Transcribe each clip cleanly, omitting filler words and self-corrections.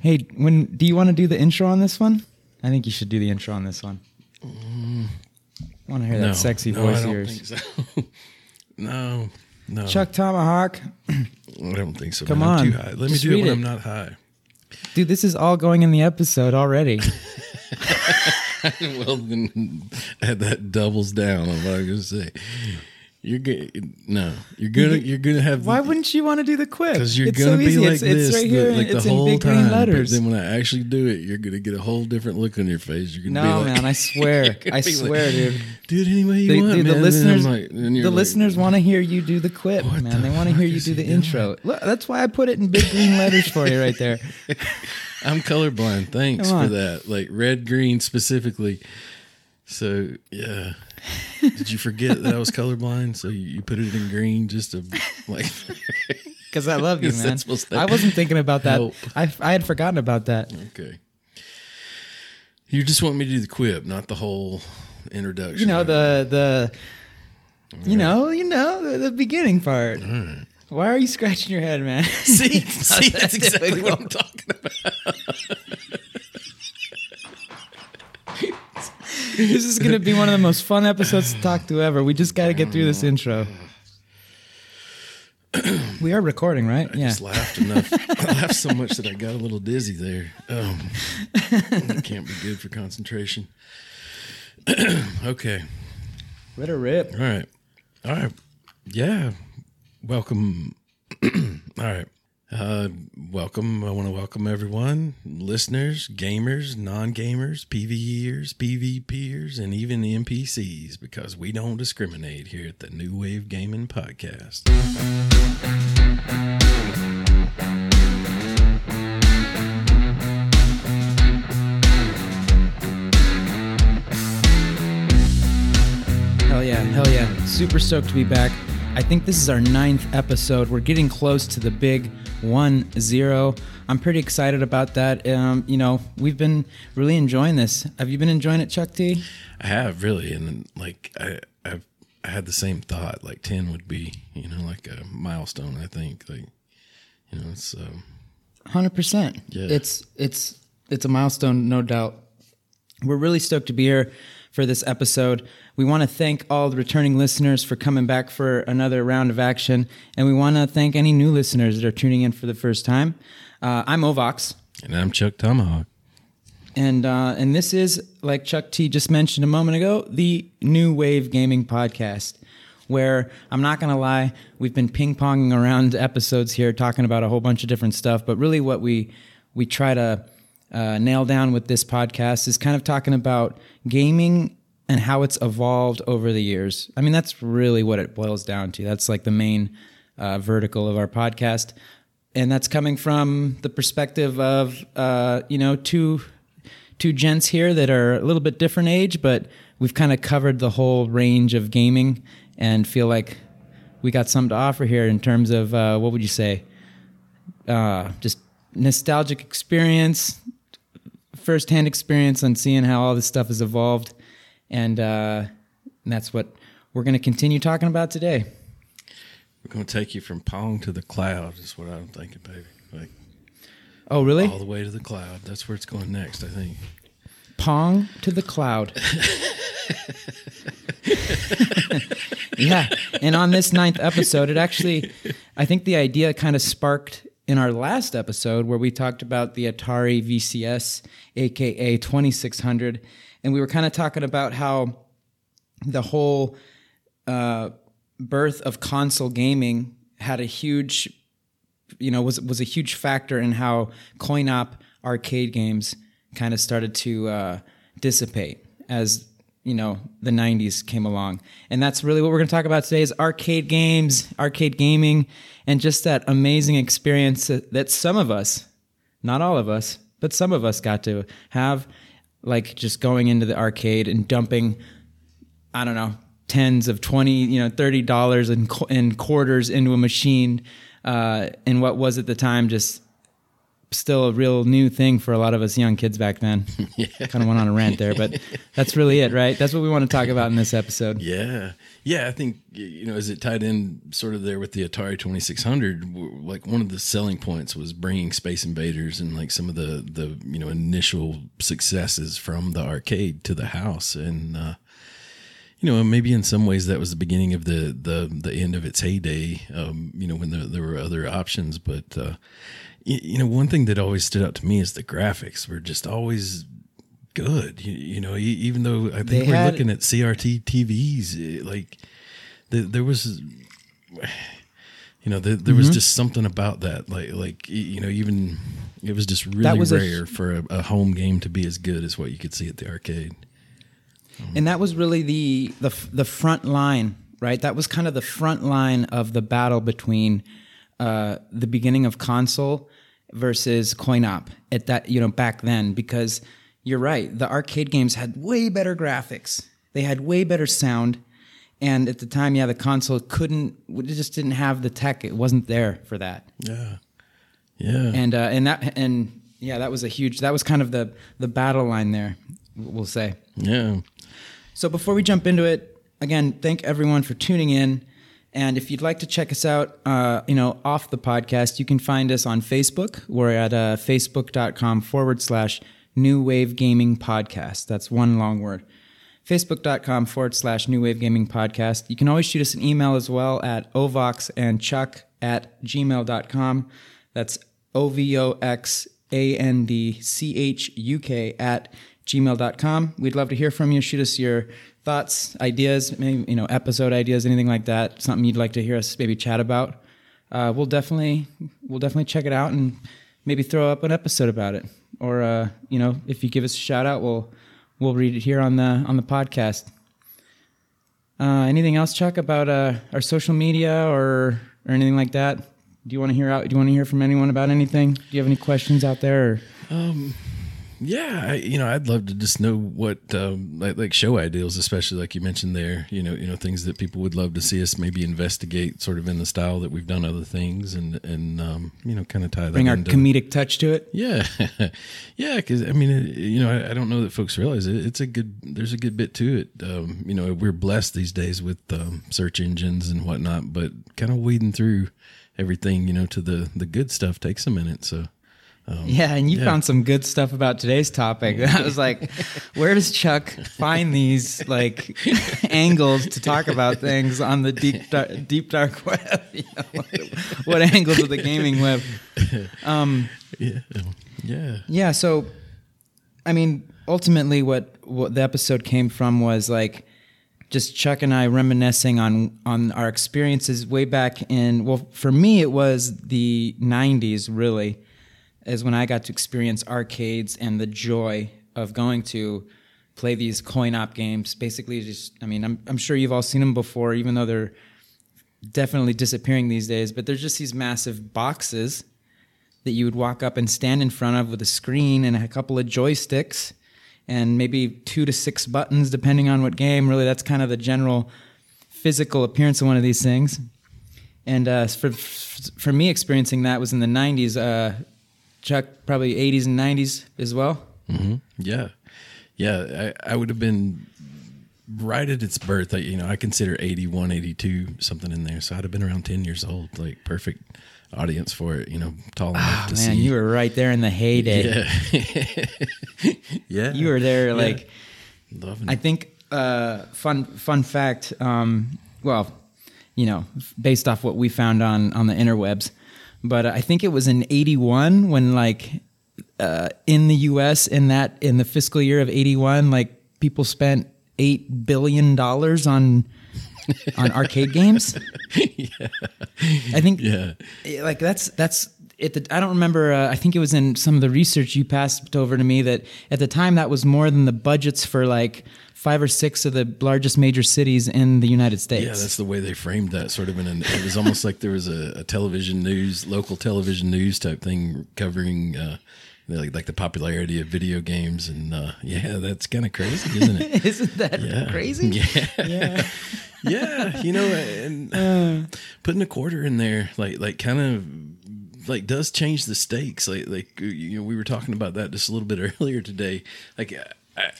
Hey, do you want to do the intro on this one? I think you should do the intro on this one. I want to hear that sexy voice of yours. So. No. Chuck Tomahawk. I don't think so. Come on. I'm too high. Let me do it when I'm not high. Dude, this is all going in the episode already. Well, then that doubles down on what I was going to say. You're good. No, you're gonna have. Why wouldn't you want to do the quick? Because you're gonna be like this, like the whole time. But then when I actually do it, you're gonna get a whole different look on your face. You're gonna be like, man, I swear, dude. Do it any way you want, man. The listeners want to hear you do the quip, man. They want to hear you do the intro. Look, that's why I put it in big green letters for you right there. I'm colorblind. Thanks for that. Like red, green specifically. So yeah. Did you forget that I was colorblind? So you put it in green just to like. Because I love you, man. I wasn't thinking about that. Help. I had forgotten about that. Okay. You just want me to do the quip, not the whole introduction. You know the beginning part. All right. Why are you scratching your head, man? See, that's exactly what I'm talking about. This is going to be one of the most fun episodes to talk to ever. We just got to get through this intro. We are recording, right? I just laughed enough. I laughed so much that I got a little dizzy there. It can't be good for concentration. Okay. Let her rip. All right. Yeah. Welcome. All right. Welcome. I want to welcome everyone, listeners, gamers, non-gamers, PvEers, PvPers, and even NPCs, because we don't discriminate here at the New Wave Gaming Podcast. Hell yeah. Super stoked to be back. I think this is our 9th episode. We're getting close to the big 1-0. I'm pretty excited about that. We've been really enjoying this. Have you been enjoying it, Chuck T? I have, really. And like I had the same thought. Like 10 would be, like a milestone. I think, it's 100%. Yeah, it's a milestone, no doubt. We're really stoked to be here for this episode. We want to thank all the returning listeners for coming back for another round of action, and we want to thank any new listeners that are tuning in for the first time. I'm Ovox. And I'm Chuck Tomahawk. And this is, like Chuck T just mentioned a moment ago, the New Wave Gaming Podcast, where, I'm not going to lie, we've been ping-ponging around episodes here, talking about a whole bunch of different stuff, but really what we try to nail down with this podcast is kind of talking about gaming and how it's evolved over the years. I mean, that's really what it boils down to. That's like the main vertical of our podcast. And that's coming from the perspective of, two gents here that are a little bit different age, but we've kind of covered the whole range of gaming and feel like we got something to offer here in terms of, what would you say? Just nostalgic experience, firsthand experience on seeing how all this stuff has evolved. And that's what we're going to continue talking about today. We're going to take you from Pong to the cloud is what I'm thinking, baby. Like, oh, really? All the way to the cloud. That's where it's going next, I think. Pong to the cloud. Yeah. And on this 9th episode, I think the idea kind of sparked in our last episode where we talked about the Atari VCS, a.k.a. 2600, and we were kind of talking about how the whole birth of console gaming had a huge, was a huge factor in how coin-op arcade games kind of started to dissipate as, the 90s came along. And that's really what we're going to talk about today is arcade games, arcade gaming, and just that amazing experience that some of us, not all of us, but some of us got to have, like just going into the arcade and dumping, I don't know, tens of $20, $30 and quarters into a machine, and what was at the time just still a real new thing for a lot of us young kids back then. Yeah. Kind of went on a rant there, but that's really it, right? That's what we want to talk about in this episode. Yeah. Yeah, I think, you know, as it tied in sort of there with the Atari 2600, like one of the selling points was bringing Space Invaders and like some of the you know, initial successes from the arcade to the house. And, you know, maybe in some ways that was the beginning of the end of its heyday, you know, when there were other options, but, you know, one thing that always stood out to me is the graphics were just always good. You know, even though I think we're looking at CRT TVs, like there was, you know, there was just something about that. Like, you know, even it was just really rare for a home game to be as good as what you could see at the arcade. And that was really the front line, right? That was kind of the front line of the battle between the beginning of console versus coin-op at that, you know, back then, because you're right, the arcade games had way better graphics, they had way better sound, and at the time, yeah, the console just didn't have the tech, it wasn't there for that. Yeah, and that was kind of the battle line there, we'll say. Yeah. So before we jump into it, again, thank everyone for tuning in. And if you'd like to check us out, you know, off the podcast, you can find us on Facebook. We're at facebook.com/New Wave Gaming Podcast. That's one long word. Facebook.com/New Wave Gaming Podcast. You can always shoot us an email as well at ovoxandchuck@gmail.com. That's ovoxandchuck@gmail.com. We'd love to hear from you. Shoot us your thoughts, ideas, maybe, you know, episode ideas, anything like that, something you'd like to hear us maybe chat about. We'll definitely check it out and maybe throw up an episode about it. Or, you know, if you give us a shout out, we'll read it here on the podcast. Anything else, Chuck, about our social media or anything like that? Do you want to hear from anyone about anything? Do you have any questions out there? Yeah, you know, I'd love to just know what like show ideals, especially like you mentioned there. You know things that people would love to see us maybe investigate, sort of in the style that we've done other things, and you know, kind of tie that bring into, our comedic touch to it. Yeah, yeah, because I mean, you know, I don't know that folks realize it. There's a good bit to it. You know, we're blessed these days with search engines and whatnot, but kind of weeding through everything, you know, to the good stuff takes a minute. So. Yeah, and you found some good stuff about today's topic. I was like, where does Chuck find these like angles to talk about things on the deep dark web? You know, what angles of the gaming web? Yeah. So, I mean, ultimately, what the episode came from was like just Chuck and I reminiscing on our experiences way back in. Well, for me, it was the '90s, really. Is when I got to experience arcades and the joy of going to play these coin-op games. Basically, just I mean, I'm sure you've all seen them before, even though they're definitely disappearing these days. But there's just these massive boxes that you would walk up and stand in front of with a screen and a couple of joysticks and maybe 2 to 6 buttons, depending on what game. Really, that's kind of the general physical appearance of one of these things. And for me, experiencing that was in the '90s. Chuck, probably 80s and 90s as well. Mm-hmm. Yeah. I would have been right at its birth. You know, I consider 81, 82, something in there. So I'd have been around 10 years old, like perfect audience for it, you know, tall enough to see. Man, you were right there in the heyday. Yeah. Yeah. You were there like, loving it. I think, fun fact, well, you know, based off what we found on the interwebs, but I think it was in 81 when, like, in the U.S. in the fiscal year of 81, like, people spent $8 billion on arcade games. Yeah. I think, like, that's it. I don't remember. I think it was in some of the research you passed over to me that at the time that was more than the budgets for, like, 5 or 6 of the largest major cities in the United States. Yeah, that's the way they framed that sort of. It was almost like there was a local television news type thing covering like the popularity of video games. And yeah, that's kind of crazy, isn't it? Isn't that crazy? Yeah. Yeah, you know, and putting a quarter in there, like kind of like does change the stakes. Like you know, we were talking about that just a little bit earlier today. Like, I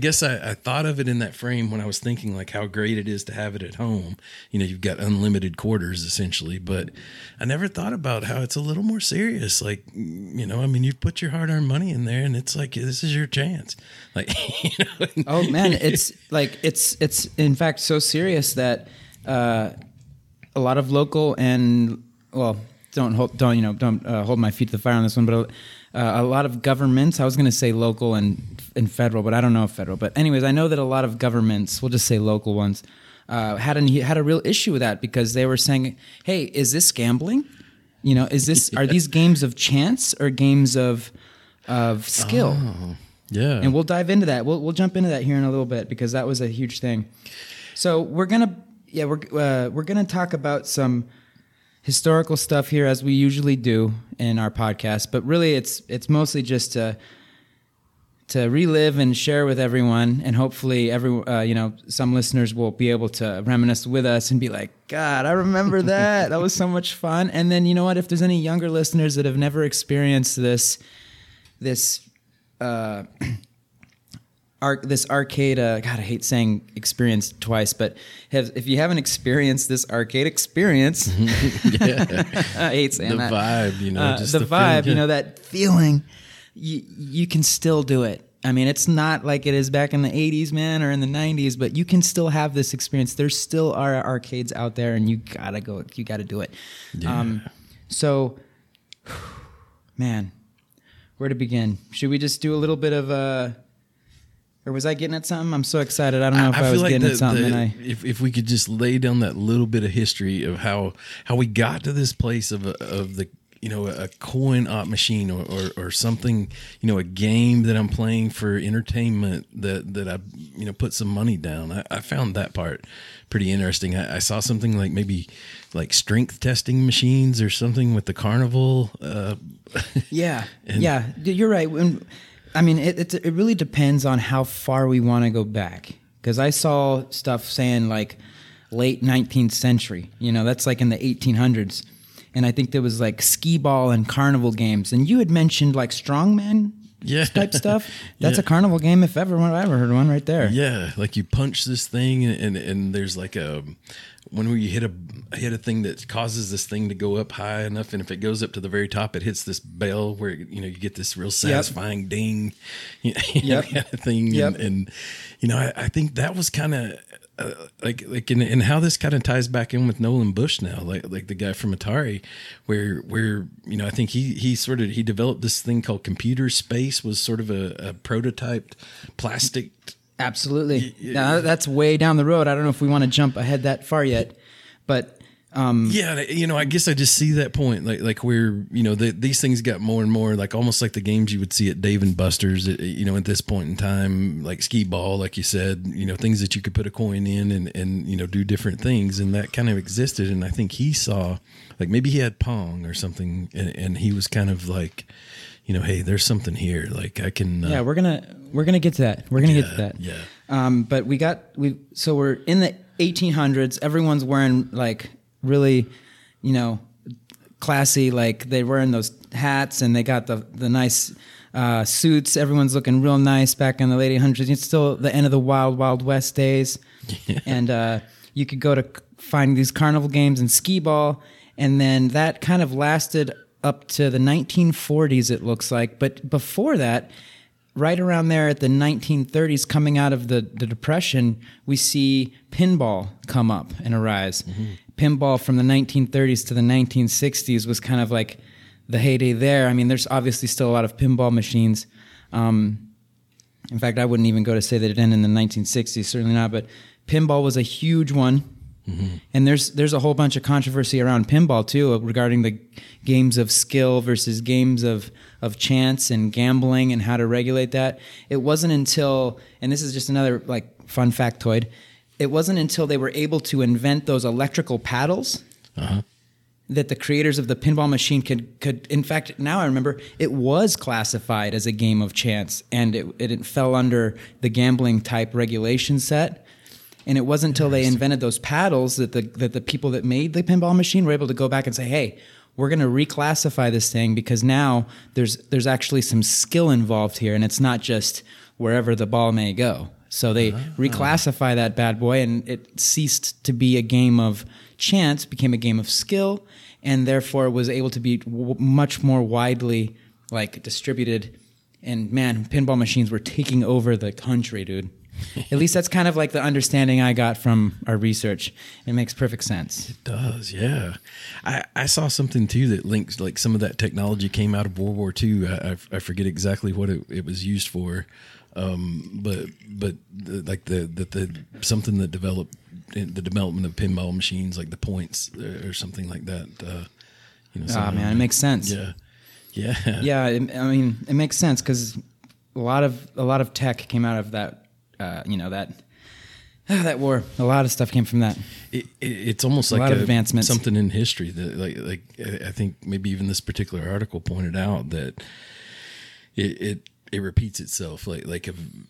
guess I thought of it in that frame when I was thinking like how great it is to have it at home. You know, you've got unlimited quarters essentially, but I never thought about how it's a little more serious. Like, you know, I mean, you put your hard-earned money in there, and it's like this is your chance. Like, you know, oh man, it's like it's in fact so serious that a lot of local and well, don't hold my feet to the fire on this one, but. A lot of governments, I was going to say local and federal, but I don't know if federal. But anyways, I know that a lot of governments, we'll just say local ones, had a real issue with that because they were saying, hey, is this gambling? You know, is this are these games of chance or games of skill? Oh, yeah. And we'll dive into that. We'll jump into that here in a little bit because that was a huge thing. So we're going to talk about some historical stuff here, as we usually do in our podcast, but really it's mostly just to relive and share with everyone, and hopefully some listeners will be able to reminisce with us and be like, God, I remember that. That was so much fun. And then you know what? If there's any younger listeners that have never experienced this arcade, God, I hate saying experience twice, but if you haven't experienced this arcade experience, I hate saying that. The vibe, you know, just the vibe, you know, that feeling, you can still do it. I mean, it's not like it is back in the 80s, man, or in the 90s, but you can still have this experience. There still are arcades out there, and you gotta do it. Yeah. So, man, where to begin? Should we just do a little bit of a... Or was I getting at something? I'm so excited. I don't know if I was getting at something. If we could just lay down that little bit of history of how we got to this place of a coin-op machine or something, you know, a game that I'm playing for entertainment that I, you know, put some money down. I found that part pretty interesting. I saw something like maybe like strength testing machines or something with the carnival. Yeah. Yeah, you're right. I mean, it really depends on how far we want to go back. Because I saw stuff saying like late 19th century. You know, that's like in the 1800s. And I think there was like skee ball and carnival games. And you had mentioned like strongman type stuff. That's a carnival game if ever I ever heard one right there. Yeah, like you punch this thing and there's like a... When you hit a thing that causes this thing to go up high enough, and if it goes up to the very top, it hits this bell where you get this real satisfying ding, kind of thing. Yep. And you know, I think that was kind of like how this kind of ties back in with Nolan Bushnell now, like the guy from Atari, where you know I think he developed this thing called Computer Space, was sort of a prototyped plastic. Absolutely. Now, that's way down the road. I don't know if we want to jump ahead that far yet, but I guess I just see that point, like where you know these things got more and more like almost like the games you would see at Dave and Buster's, you know, at this point in time, like skee ball, like you said, you know, things that you could put a coin in and you know do different things, and that kind of existed. And I think he saw like maybe he had Pong or something, and he was kind of like, you know, hey, there's something here. Like I can. Yeah, we're gonna get to that. We're gonna get to that. Yeah. But so we're in the 1800s. Everyone's wearing like really, you know, classy. Like they're wearing those hats and they got the nice suits. Everyone's looking real nice back in the late 1800s. It's still the end of the Wild Wild West days, and you could go to find these carnival games and skee ball, and then that kind of lasted up to the 1940s, it looks like. But before that, right around there at the 1930s, coming out of the Depression, we see pinball come up and arise. Mm-hmm. Pinball from the 1930s to the 1960s was kind of like the heyday there. I mean, there's obviously still a lot of pinball machines. In fact, I wouldn't even go to say that it ended in the 1960s, certainly not. But pinball was a huge one. Mm-hmm. And there's a whole bunch of controversy around pinball too, regarding the games of skill versus games of chance and gambling and how to regulate that. It wasn't until, and this is just another like fun factoid, it wasn't until they were able to invent those electrical paddles that the creators of the pinball machine could. In fact, now I remember, it was classified as a game of chance, and it fell under the gambling type regulation set. And it wasn't until they invented those paddles that the people that made the pinball machine were able to go back and say, hey, we're going to reclassify this thing because now there's actually some skill involved here, and it's not just wherever the ball may go. So they reclassify that bad boy, and it ceased to be a game of chance, became a game of skill, and therefore was able to be much more widely distributed. And man, pinball machines were taking over the country, dude. At least that's kind of like the understanding I got from our research. It makes perfect sense. It does, yeah. I saw something, too, that links some of that technology came out of World War II. I forget exactly what it was used for, but something that developed the development of pinball machines, like the points or something like that. It makes sense. Yeah. Yeah, it makes sense because a lot of tech came out of that. That war, a lot of stuff came from that. It's almost like a lot of advancements. Something in history that, I think maybe even this particular article pointed out that it repeats itself. A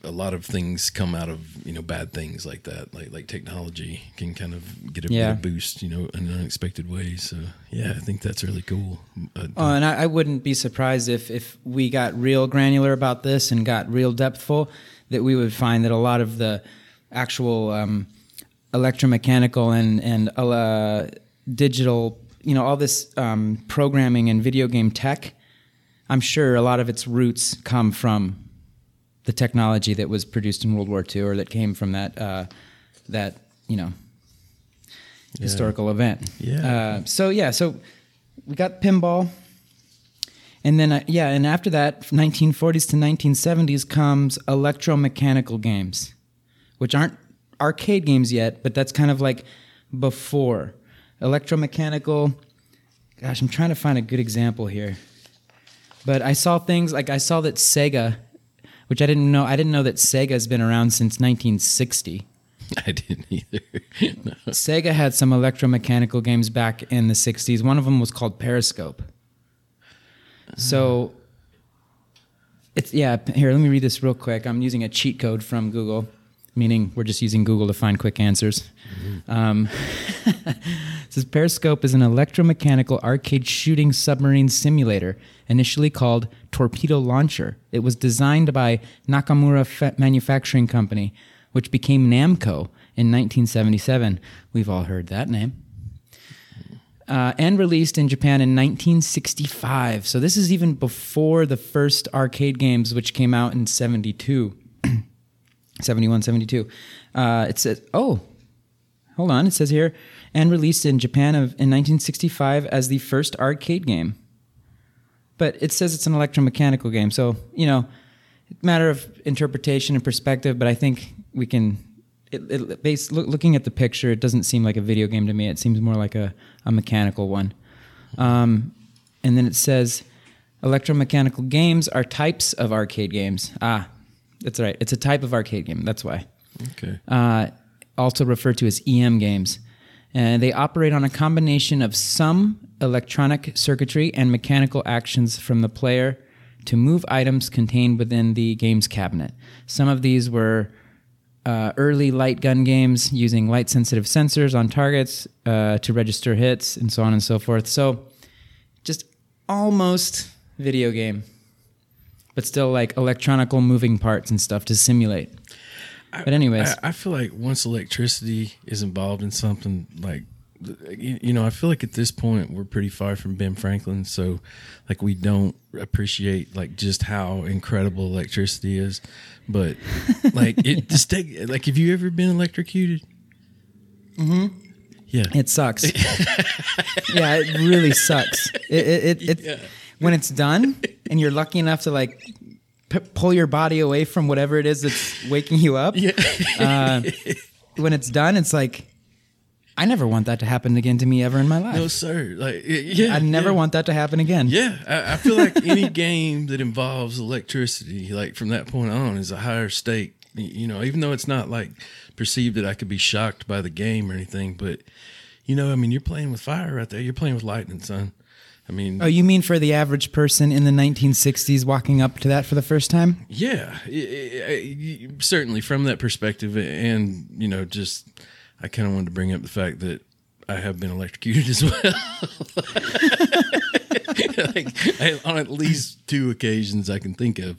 lot of things come out of bad things like that. Like technology can kind of get a bit of boost, in unexpected ways. So yeah, I think that's really cool. And I wouldn't be surprised if we got real granular about this and got real depthful, that we would find that a lot of the actual electromechanical and digital, all this programming and video game tech, I'm sure a lot of its roots come from the technology that was produced in World War II or that came from that historical event. Yeah. So we got pinball. And then, and after that, 1940s to 1970s comes electromechanical games, which aren't arcade games yet, but that's kind of like before. Electromechanical, gosh, I'm trying to find a good example here. But I saw things, that Sega, which I didn't know that Sega's been around since 1960. I didn't either. No. Sega had some electromechanical games back in the 60s. One of them was called Periscope. So, here, let me read this real quick. I'm using a cheat code from Google, meaning we're just using Google to find quick answers. Mm-hmm. It says, Periscope is an electromechanical arcade shooting submarine simulator, initially called Torpedo Launcher. It was designed by Nakamura Manufacturing Company, which became Namco in 1977. We've all heard that name. And released in Japan in 1965. So this is even before the first arcade games, which came out in 71, 72. It says, hold on. It says here, and released in Japan in 1965 as the first arcade game. But it says it's an electromechanical game. So, matter of interpretation and perspective, but I think we can... looking at the picture, it doesn't seem like a video game to me. It seems more like a mechanical one. And then it says, electromechanical games are types of arcade games. Ah, that's right. It's a type of arcade game. That's why. Okay. Also referred to as EM games. And they operate on a combination of some electronic circuitry and mechanical actions from the player to move items contained within the game's cabinet. Some of these were... early light gun games using light-sensitive sensors on targets to register hits and so on and so forth. So just almost video game, but still electronical moving parts and stuff to simulate. But anyways. I feel like once electricity is involved in something I feel like at this point we're pretty far from Ben Franklin. So we don't appreciate just how incredible electricity is. But it just take have you ever been electrocuted? Mm-hmm. Yeah. It sucks. Yeah, it really sucks. When it's done and you're lucky enough to pull your body away from whatever it is that's waking you up. Yeah. When it's done, it's I never want that to happen again to me ever in my life. No, sir. I never want that to happen again. Yeah, I feel like any game that involves electricity, from that point on, is a higher stake. Even though it's not perceived that I could be shocked by the game or anything, but you're playing with fire right there. You're playing with lightning, son. I mean... Oh, you mean for the average person in the 1960s walking up to that for the first time? Yeah, certainly from that perspective. And, you know, just I kind of wanted to bring up the fact that I have been electrocuted as well. On at least two occasions I can think of.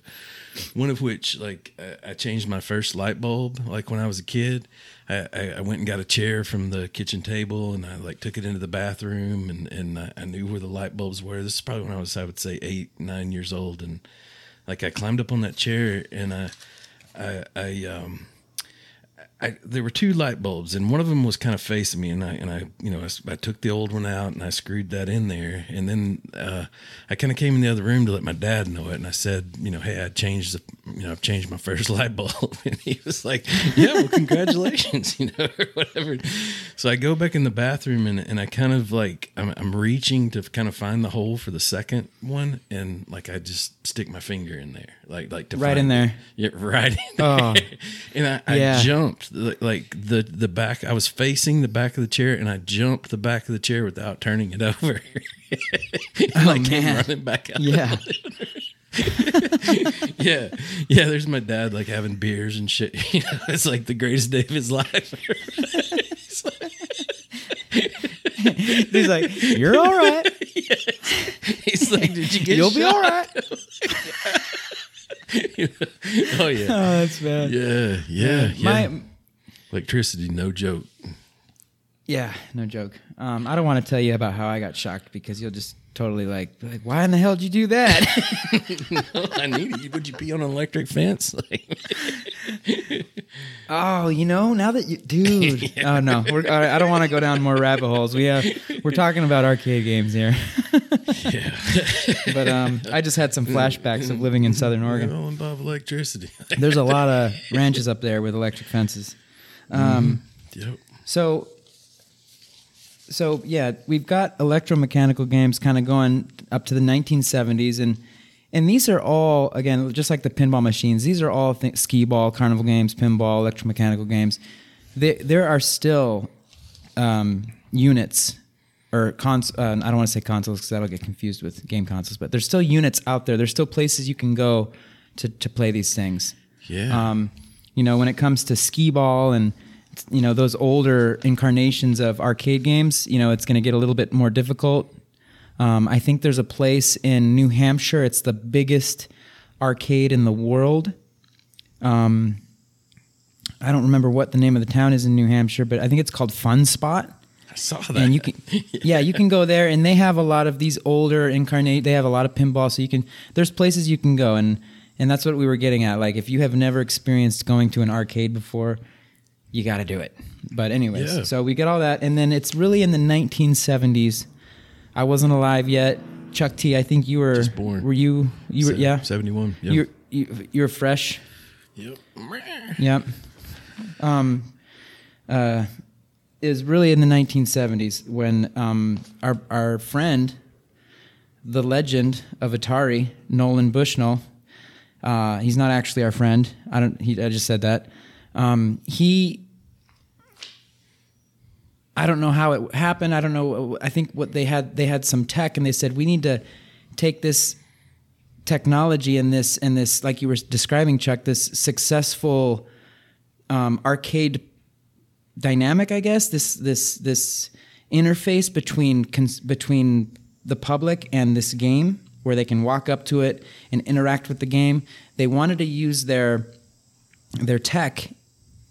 One of which, like, I changed my first light bulb, like, when I was a kid. I went and got a chair from the kitchen table, and I, like, took it into the bathroom, and I knew where the light bulbs were. This is probably when I was, I would say, 8, 9 years old, and, like, I climbed up on that chair, and I there were two light bulbs, and one of them was kind of facing me, and I took the old one out, and I screwed that in there, and then I kind of came in the other room to let my dad know it, and I said, you know, hey, I've changed my first light bulb, and he was like, yeah, well, congratulations, you know, or whatever. So I go back in the bathroom, and I kind of like I'm reaching to kind of find the hole for the second one, and like I just stick my finger in there, like to right in there, yeah, right in there, and I jumped. Like the back, I was facing the back of the chair, and I jumped the back of the chair without turning it over. Oh, like, man. Running back out. Yeah. Yeah. Yeah. There's my dad, like, having beers and shit. You know, it's like the greatest day of his life. He's like, you're all right. Yeah. He's like, did you get You'll shot? Be all right. Oh, yeah. Oh, that's bad. Yeah, yeah, yeah. Electricity, no joke. Yeah, no joke. I don't want to tell you about how I got shocked, because you'll just totally like why in the hell did you do that? No, I needed you. Would you pee on an electric fence? Oh, you know, now that you... Dude. Yeah. Oh, no. I don't want to go down more rabbit holes. We're talking about arcade games here. Yeah. But I just had some flashbacks of living in Southern Oregon. They all involve electricity. There's a lot of ranches up there with electric fences. Yep. So yeah, we've got electromechanical games kind of going up to the 1970s, and these are all, again, just like the pinball machines, these are all skee ball, carnival games, pinball, electromechanical games. There are still units or I don't want to say consoles because that'll get confused with game consoles, but there's still units out there. There's still places you can go to play these things. Yeah. You know, when it comes to skee ball and, you know, those older incarnations of arcade games, you know, it's going to get a little bit more difficult. I think there's a place in New Hampshire. It's the biggest arcade in the world. I don't remember what the name of the town is in New Hampshire, but I think it's called Fun Spot. I saw that. And you can, yeah, you can go there, and they have a lot of these older incarnate. They have a lot of pinball, so you can. There's places you can go, and that's what we were getting at. Like, if you have never experienced going to an arcade before, you got to do it. But anyways, yeah. So we get all that. And then it's really in the 1970s. I wasn't alive yet. Chuck T, I think you were... Just born. Were you... You were, yeah? 71. Yeah. You were fresh? Yep. Yep. Is really in the 1970s when our friend, the legend of Atari, Nolan Bushnell, he's not actually our friend. I just said that. I don't know how it happened. I don't know. I think what they had some tech, and they said, we need to take this technology and this, like you were describing, Chuck, this successful, arcade dynamic, I guess, this interface between the public and this game where they can walk up to it and interact with the game. They wanted to use their tech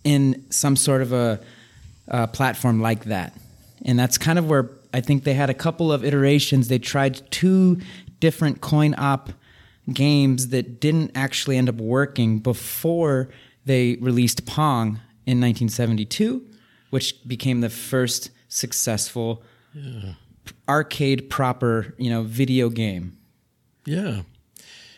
in some sort of a platform like that. And that's kind of where I think they had a couple of iterations. They tried 2 different coin-op games that didn't actually end up working before they released Pong in 1972, which became the first successful arcade proper, you know, video game. Yeah.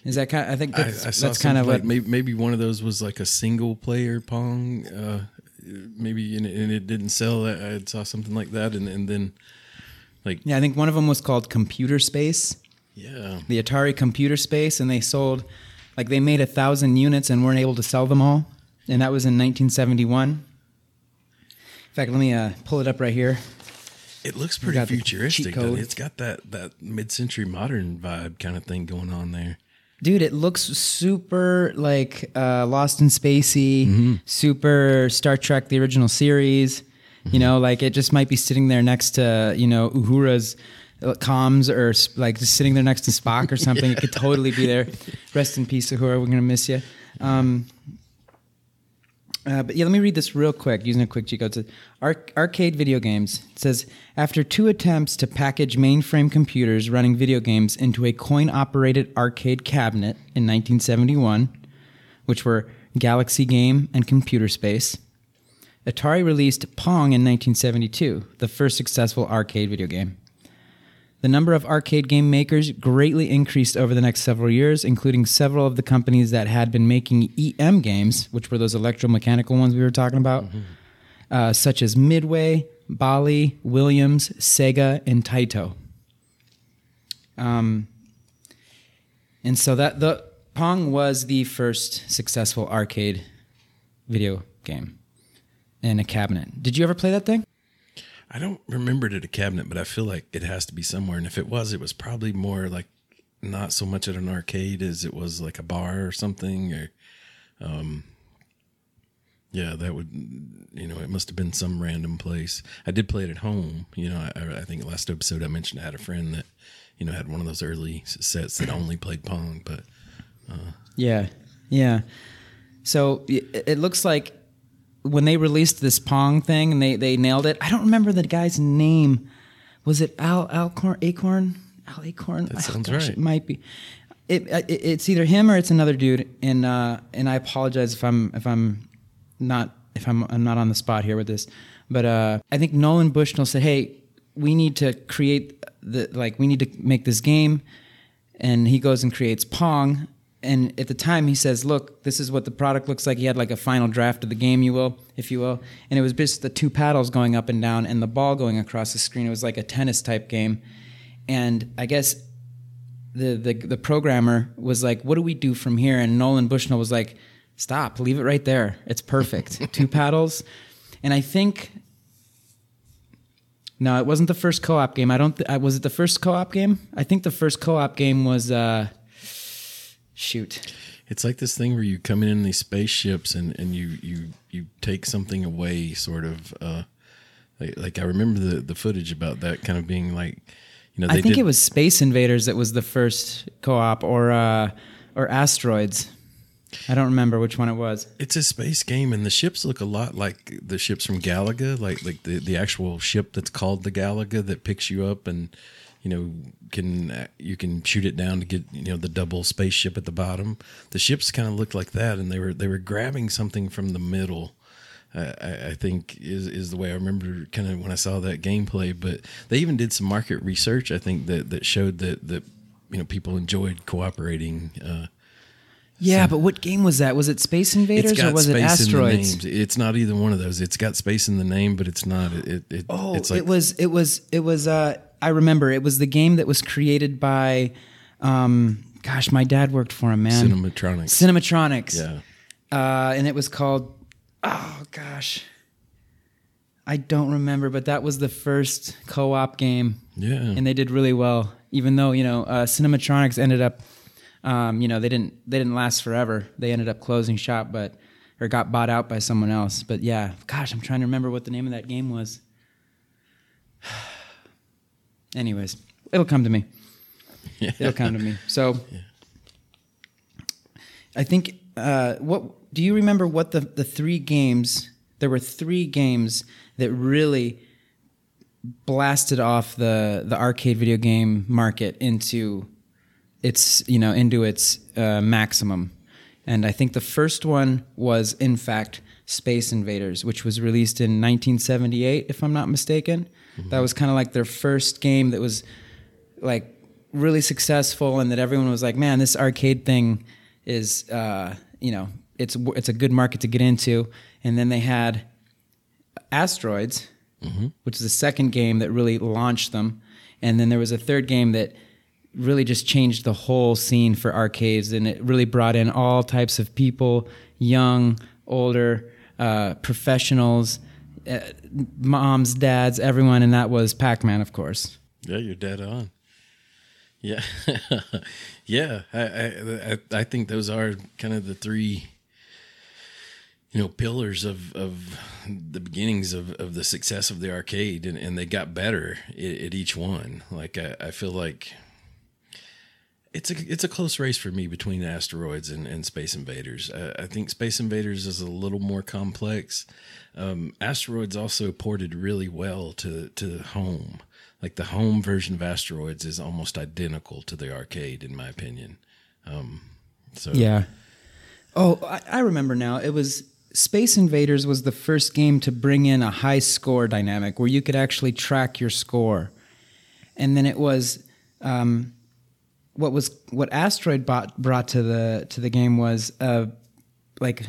Is that kind of, I think that's, I saw that's kind of like maybe one of those was like a single player Pong, maybe, and it didn't sell. I saw something like that, and then like, yeah, I think one of them was called Computer Space. Yeah, the Atari Computer Space, and they sold, like, they made 1,000 units and weren't able to sell them all, and that was in 1971. In fact, let me pull it up right here. It looks pretty futuristic. It's got that mid-century modern vibe kind of thing going on there. Dude, it looks super like Lost in Spacey, mm-hmm. super Star Trek, the original series. Mm-hmm. You know, like it just might be sitting there next to, you know, Uhura's comms or like just sitting there next to Spock or something. Yeah. It could totally be there. Rest in peace, Uhura. We're going to miss you. But yeah, let me read this real quick, using a quick cheat code. It says, arcade video games. It says, after two attempts to package mainframe computers running video games into a coin-operated arcade cabinet in 1971, which were Galaxy Game and Computer Space, Atari released Pong in 1972, the first successful arcade video game. The number of arcade game makers greatly increased over the next several years, including several of the companies that had been making EM games, which were those electromechanical ones we were talking about, mm-hmm. Such as Midway, Bally, Williams, Sega, and Taito. And so that the Pong was the first successful arcade video game in a cabinet. Did you ever play that thing? I don't remember it at a cabinet, but I feel like it has to be somewhere. And if it was probably more like not so much at an arcade as it was like a bar or something. Or, yeah, that would, you know, it must have been some random place. I did play it at home. You know, I think last episode I mentioned I had a friend that, you know, had one of those early sets that only played Pong. But yeah. So it looks like when they released this Pong thing and they nailed it. I don't remember the guy's name. Was it Al Acorn? Al Acorn? That sounds right. It might be. It's either him or it's another dude. And I apologize if I'm not on the spot here with this. But I think Nolan Bushnell said, "Hey, we need to make this game," and he goes and creates Pong. And at the time, he says, "Look, this is what the product looks like." He had like a final draft of the game, if you will. And it was just the two paddles going up and down and the ball going across the screen. It was like a tennis type game. And I guess the programmer was like, "What do we do from here?" And Nolan Bushnell was like, "Stop, leave it right there. It's perfect." Two paddles. And I think, no, it wasn't the first co-op game. Was it the first co-op game? I think the first co-op game was... Shoot. It's like this thing where you come in these spaceships and you take something away, sort of. Like I remember the footage about that kind of being like, you know, I think it was Space Invaders that was the first co-op or Asteroids. I don't remember which one it was. It's a space game, and the ships look a lot like the ships from Galaga, like the actual ship that's called the Galaga that picks you up and... You know, you can shoot it down to get, you know, the double spaceship at the bottom. The ships kind of looked like that, and they were grabbing something from the middle. I think is the way I remember kind of when I saw that gameplay. But they even did some market research. I think that showed that you know, people enjoyed cooperating. Yeah, but what game was that? Was it Space Invaders or was it Asteroids? It's not either one of those. It's got space in the name, but it's not. It was. I remember it was the game that was created by, my dad worked for him, man. Cinematronics. Yeah. And it was called, I don't remember, but that was the first co-op game. Yeah. And they did really well, even though, you know, Cinematronics ended up, you know, they didn't last forever. They ended up closing shop, or got bought out by someone else. But yeah, I'm trying to remember what the name of that game was. Anyways, it'll come to me. Yeah. It'll come to me. So, yeah. I think. What do you remember? What the three games? There were three games that really blasted off the arcade video game market into its maximum. And I think the first one was, in fact, Space Invaders, which was released in 1978, if I'm not mistaken. Mm-hmm. That was kind of like their first game that was like really successful, and that everyone was like, "Man, this arcade thing is, you know, it's a good market to get into." And then they had Asteroids, mm-hmm. which is the second game that really launched them. And then there was a third game that really just changed the whole scene for arcades, and it really brought in all types of people, young, older, professionals, moms, dads, everyone, and that was Pac-Man, of course. Yeah, you're dead on. Yeah, yeah. I think those are kind of the three, you know, pillars of the beginnings of the success of the arcade, and they got better at each one. Like I feel like it's a close race for me between Asteroids and Space Invaders. I think Space Invaders is a little more complex. Asteroids also ported really well to home. Like the home version of Asteroids is almost identical to the arcade, in my opinion. So yeah. Oh, I remember now. It was Space Invaders was the first game to bring in a high score dynamic where you could actually track your score, and then it was what Asteroid brought to the game was like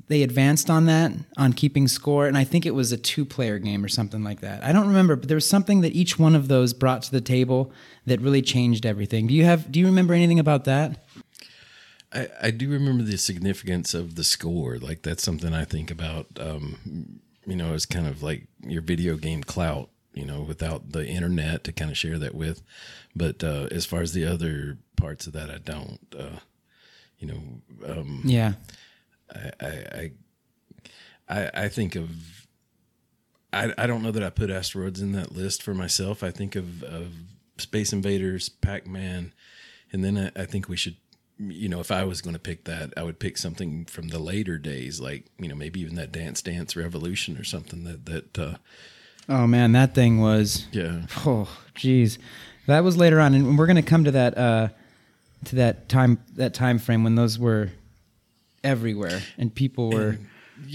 they advanced on that, on keeping score, and I think it was a 2-player game or something like that. I don't remember, but there was something that each one of those brought to the table that really changed everything. Do you remember anything about that? I do remember the significance of the score. Like that's something I think about, you know, as kind of like your video game clout, you know, without the internet to kind of share that with. But as far as the other parts of that, I don't, you know. Yeah. I think of, I don't know that I put Asteroids in that list for myself. I think of Space Invaders, Pac-Man, and then I think we should, you know, if I was going to pick that, I would pick something from the later days, like, you know, maybe even that Dance Dance Revolution or something that oh man, that thing was, yeah. Oh geez. That was later on. And we're going to come to that time frame when those were everywhere and people were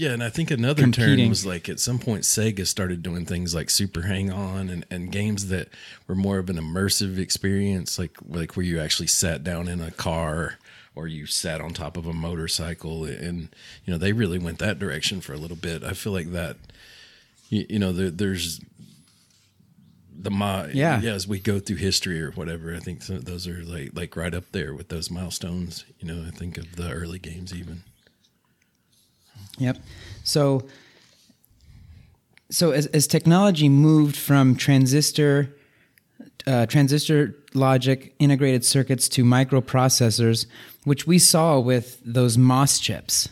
and I think another competing turn was like at some point Sega started doing things like Super Hang-On and games that were more of an immersive experience, like where you actually sat down in a car or you sat on top of a motorcycle, and you know they really went that direction for a little bit. I feel like that, you know, there's the as we go through history or whatever, I think those are like right up there with those milestones. You know, I think of the early games even. Yep. So as technology moved from transistor logic integrated circuits to microprocessors, which we saw with those MOS chips.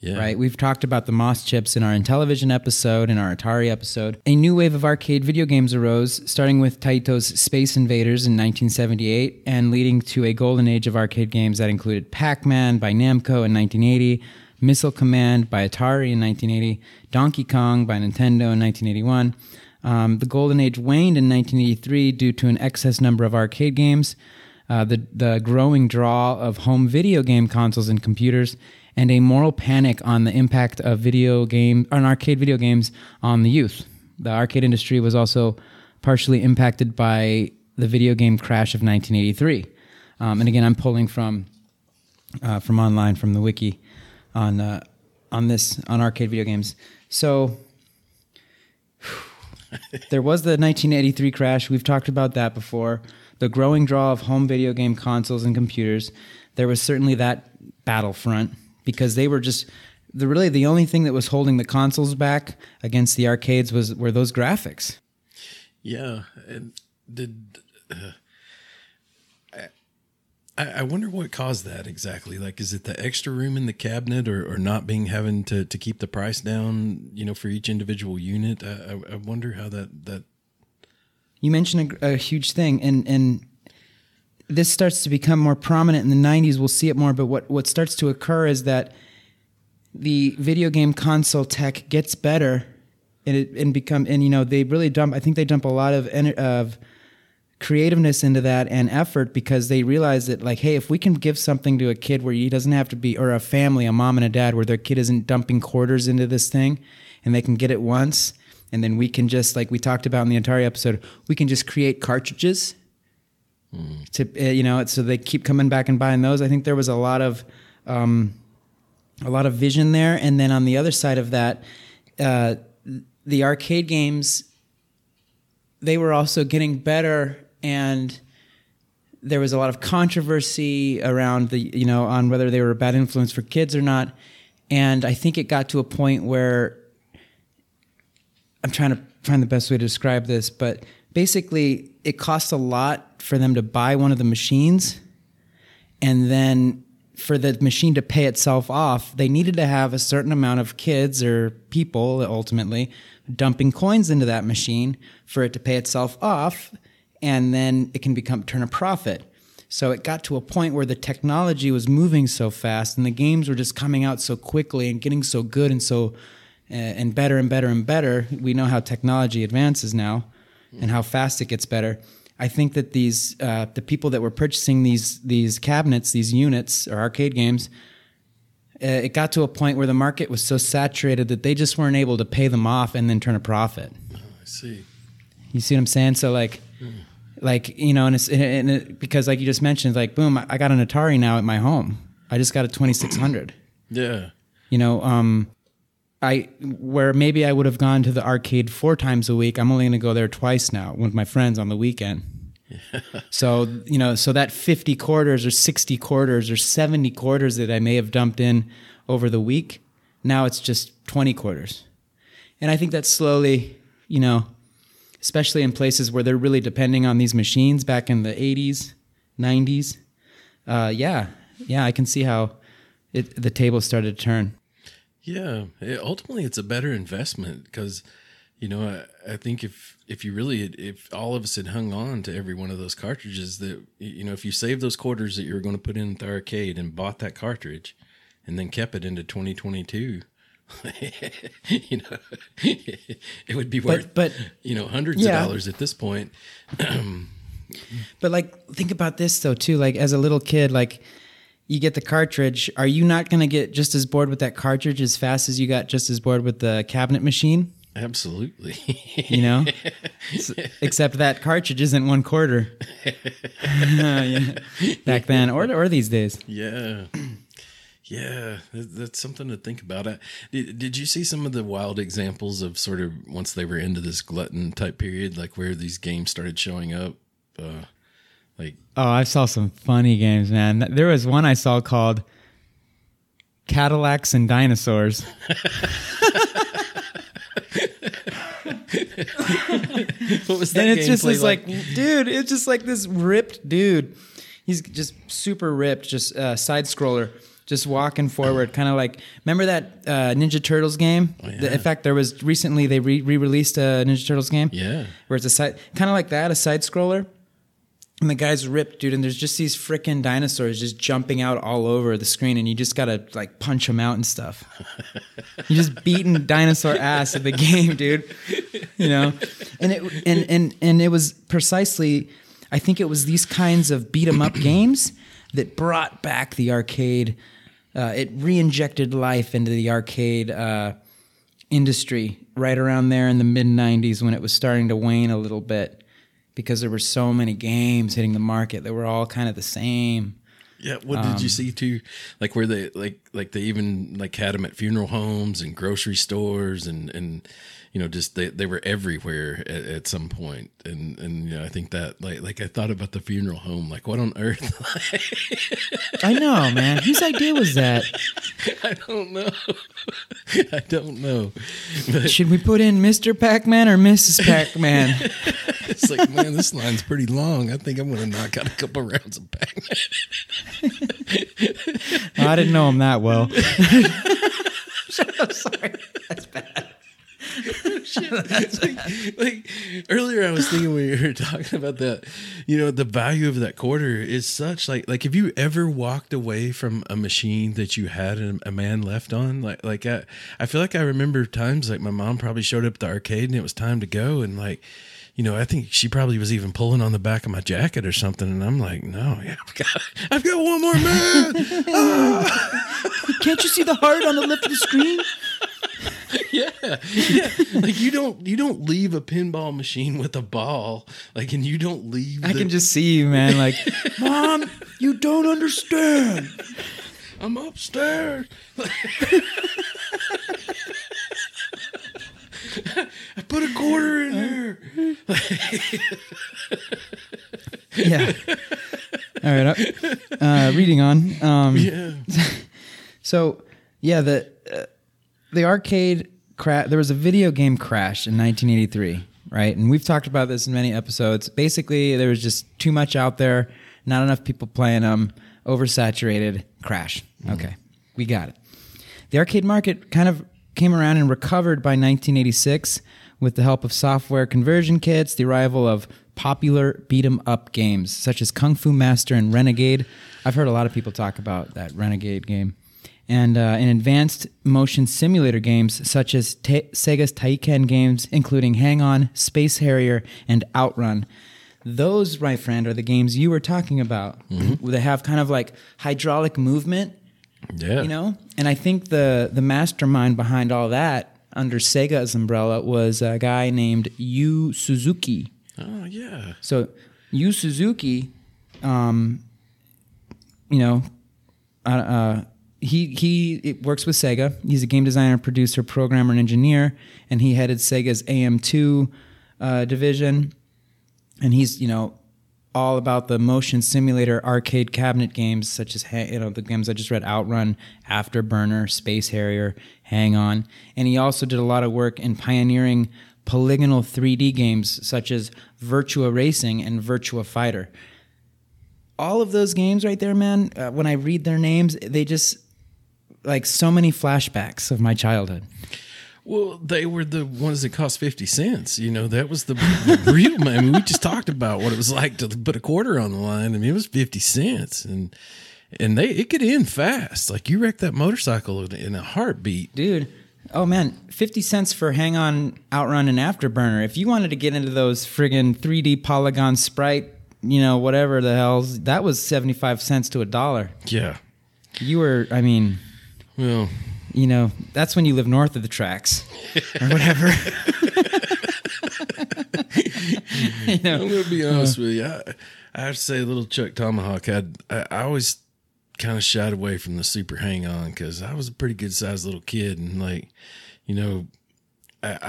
Yeah. Right, we've talked about the MOS chips in our Intellivision episode, in our Atari episode. A new wave of arcade video games arose, starting with Taito's Space Invaders in 1978 and leading to a golden age of arcade games that included Pac-Man by Namco in 1980, Missile Command by Atari in 1980, Donkey Kong by Nintendo in 1981. The golden age waned in 1983 due to an excess number of arcade games, the growing draw of home video game consoles and computers, and a moral panic on the impact of arcade video games on the youth. The arcade industry was also partially impacted by the video game crash of 1983. And again, I'm pulling from online, from the wiki on arcade video games. So there was the 1983 crash. We've talked about that before. The growing draw of home video game consoles and computers. There was certainly that battlefront, because they were just really the only thing that was holding the consoles back against the arcades were those graphics. Yeah, and I wonder what caused that exactly. Like, is it the extra room in the cabinet, or not being having to keep the price down? You know, for each individual unit. I wonder how that. You mentioned a huge thing, and this starts to become more prominent in the 90s. We'll see it more, but what starts to occur is that the video game console tech gets better and you know, they really dump a lot of creativeness into that and effort, because they realize that, like, hey, if we can give something to a kid where he doesn't have to be, or a family, a mom and a dad, where their kid isn't dumping quarters into this thing, and they can get it once, and then we can just, like we talked about in the Atari episode, we can just create cartridges. To, you know, so they keep coming back and buying those. I think there was a lot of vision there. And then on the other side of that, the arcade games, they were also getting better, and there was a lot of controversy around on whether they were a bad influence for kids or not. And I think it got to a point where I'm trying to find the best way to describe this, but basically it cost a lot for them to buy one of the machines, and then for the machine to pay itself off, they needed to have a certain amount of kids or people ultimately dumping coins into that machine for it to pay itself off, and then it can turn a profit. So it got to a point where the technology was moving so fast and the games were just coming out so quickly and getting so good and so and better and better and better. We know how technology advances now and how fast it gets better. I think that these the people that were purchasing these cabinets, these units or arcade games, it got to a point where the market was so saturated that they just weren't able to pay them off and then turn a profit. Oh, I see. You see what I'm saying? So like you know, and because like you just mentioned, like boom, I got an Atari now at my home. I just got a 2600. Yeah. You know, where maybe I would have gone to the arcade 4 times a week, I'm only going to go there twice now with my friends on the weekend. Yeah. So, you know, so that 50 quarters or 60 quarters or 70 quarters that I may have dumped in over the week, now it's just 20 quarters. And I think that slowly, you know, especially in places where they're really depending on these machines back in the 80s, 90s, I can see how the table started to turn. Yeah, ultimately it's a better investment because, you know, I think if you really, if all of us had hung on to every one of those cartridges that, you know, if you saved those quarters that you were going to put in the arcade and bought that cartridge and then kept it into 2022, you know, it would be worth, you know, hundreds of dollars at this point. But like, think about this though, too, like as a little kid, like, you get the cartridge. Are you not going to get just as bored with that cartridge as fast as you got just as bored with the cabinet machine? Absolutely. You know, except that cartridge isn't 1/4 back then or these days. Yeah. Yeah. That's something to think about. Did you see some of the wild examples of sort of once they were into this glutton type period, like where these games started showing up? I saw some funny games, man. There was one I saw called Cadillacs and Dinosaurs. What was that? And it's just this like, dude, it's just like this ripped dude. He's just super ripped, just side scroller, just walking forward, kind of like. Remember that Ninja Turtles game? Oh, yeah. In fact, there was recently they re-released a Ninja Turtles game. Yeah, where it's a side, kind of like that, a side scroller. And the guy's ripped, dude, and there's just these frickin' dinosaurs just jumping out all over the screen, and you just gotta, like, punch them out and stuff. You're just beating dinosaur ass at the game, dude. You know? And it was precisely, I think it was these kinds of beat-em-up games that brought back the arcade. It re-injected life into the arcade industry right around there in the mid-90s when it was starting to wane a little bit, because there were so many games hitting the market that were all kind of the same. Yeah, what did you see too? Like where they like they even like had them at funeral homes and grocery stores and you know just they were everywhere at some point. And you know I think that like I thought about the funeral home, like what on earth? I know, man. Whose idea was that? I don't know. But should we put in Mr. Pac-Man or Mrs. Pac-Man? It's like, man, this line's pretty long. I think I'm going to knock out a couple rounds of Pac-Man. Well, I didn't know him that well. Shut up, sorry. That's bad. Like earlier I was thinking when you were talking about that, you know, the value of that quarter is such like if you ever walked away from a machine that you had a man left on, like I feel like I remember times like my mom probably showed up at the arcade and it was time to go and like, you know, I think she probably was even pulling on the back of my jacket or something. And I'm like, no, yeah, I've got one more man. Can't you see the heart on the left of the screen? Yeah. Like you don't leave a pinball machine with a ball. Like, and you don't leave. I can just see you, man. Like, Mom, you don't understand. I'm upstairs. I put a quarter in there. Yeah. All right. Reading on. So Yeah, the arcade crash. There was a video game crash in 1983, right? And we've talked about this in many episodes. Basically, there was just too much out there, not enough people playing them, oversaturated, crash. Okay, we got it. The arcade market kind of came around and recovered by 1986 with the help of software conversion kits, the arrival of popular beat-em-up games such as Kung Fu Master and Renegade. I've heard a lot of people talk about that Renegade game. And in advanced motion simulator games such as Sega's Taiken games, including Hang-On, Space Harrier, and OutRun. Those, my friend, are the games you were talking about. Mm-hmm. They have kind of like hydraulic movement, yeah. You know? And I think the mastermind behind all that under Sega's umbrella was a guy named Yu Suzuki. Oh, yeah. So Yu Suzuki, he works with Sega. He's a game designer, producer, programmer, and engineer, and he headed Sega's AM2 division. And he's, all about the motion simulator arcade cabinet games such as, the games I just read, OutRun, Afterburner, Space Harrier, Hang-On. And he also did a lot of work in pioneering polygonal 3D games such as Virtua Racing and Virtua Fighter. All of those games right there, man, when I read their names, they just, like, so many flashbacks of my childhood. Well, they were the ones that cost 50 cents. That was the real money. I mean, we just talked about what it was like to put a quarter on the line. I mean, it was 50 cents. And it could end fast. Like, you wrecked that motorcycle in a heartbeat. Dude. Oh, man, 50 cents for Hang-On, OutRun, and Afterburner. If you wanted to get into those friggin' 3D polygon sprite, whatever the hell's, that was 75 cents to $1. Yeah. You were, well, that's when you live north of the tracks or whatever. I'm going to be honest with you. I have to say, little Chuck Tomahawk, I always kind of shied away from the Super Hang-On because I was a pretty good sized little kid, and I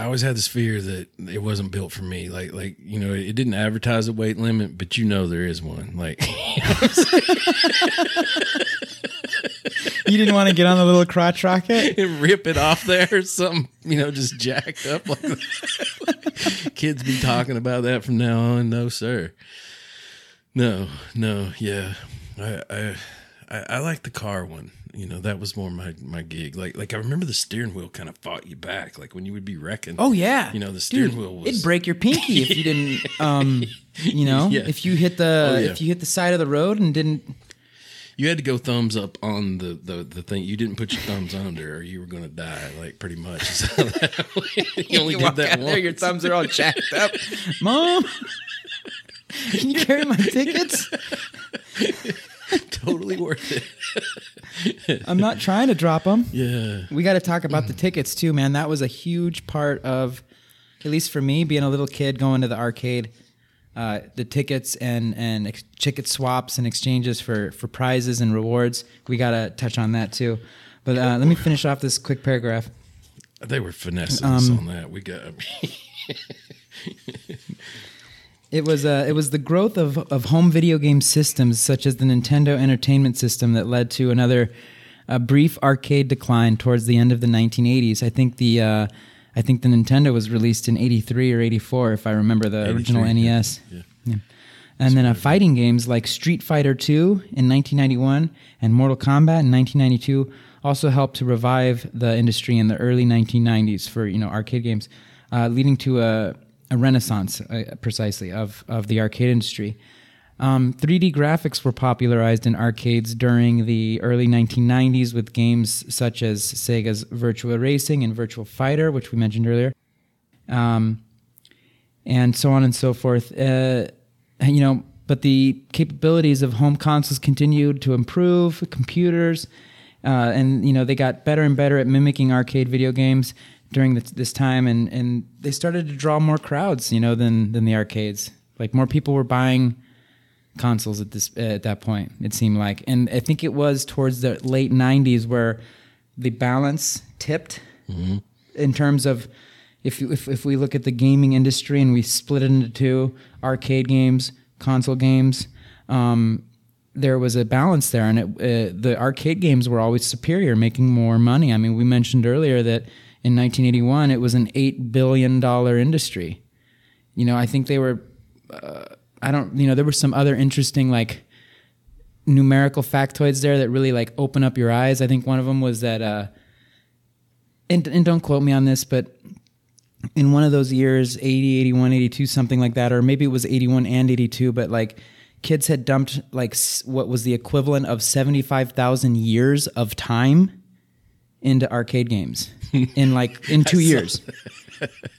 always had this fear that it wasn't built for me. It didn't advertise a weight limit, but there is one. You didn't want to get on the little crotch rocket and rip it off there or something, just jacked up like that. Kids be talking about that from now on. No, sir. No. Yeah. I like the car one. That was more my gig. Like I remember the steering wheel kind of fought you back, like when you would be wrecking. Oh yeah. The steering wheel was, it'd break your pinky if you didn't yeah. If you hit the if you hit the side of the road and didn't. You had to go thumbs up on the thing. You didn't put your thumbs under, or you were going to die, pretty much. So you only did that once. There, your thumbs are all jacked up. Mom, can you carry my tickets? Totally worth it. I'm not trying to drop them. Yeah. We got to talk about the tickets, too, man. That was a huge part of, at least for me, being a little kid, going to the arcade. The tickets and ticket swaps and exchanges for prizes and rewards. We got to touch on that, too. But let me finish off this quick paragraph. They were finessing us on that. We got... It was the growth of home video game systems such as the Nintendo Entertainment System that led to another brief arcade decline towards the end of the 1980s. I think the Nintendo was released in 83 or 84, if I remember the original NES. Yeah. Yeah. And then fighting games like Street Fighter II in 1991 and Mortal Kombat in 1992 also helped to revive the industry in the early 1990s for arcade games, leading to a renaissance, precisely, of the arcade industry. 3D graphics were popularized in arcades during the early 1990s with games such as Sega's Virtua Racing and Virtua Fighter, which we mentioned earlier, and so on and so forth. But the capabilities of home consoles continued to improve, computers, and they got better and better at mimicking arcade video games during this time, and they started to draw more crowds, than the arcades. Like, more people were buying consoles at that point, it seemed like. And I think it was towards the late 90s where the balance tipped in terms of, if we look at the gaming industry and we split it into two, arcade games, console games, there was a balance there, and the arcade games were always superior, making more money. I mean, we mentioned earlier that in 1981, it was an $8 billion industry. You know, I think they were, there were some other interesting, like, numerical factoids there that really, like, open up your eyes. I think one of them was that, and don't quote me on this, but in one of those years, 80, 81, 82, something like that, or maybe it was 81 and 82, but, like, kids had dumped like what was the equivalent of 75,000 years of time into arcade games in 2 years.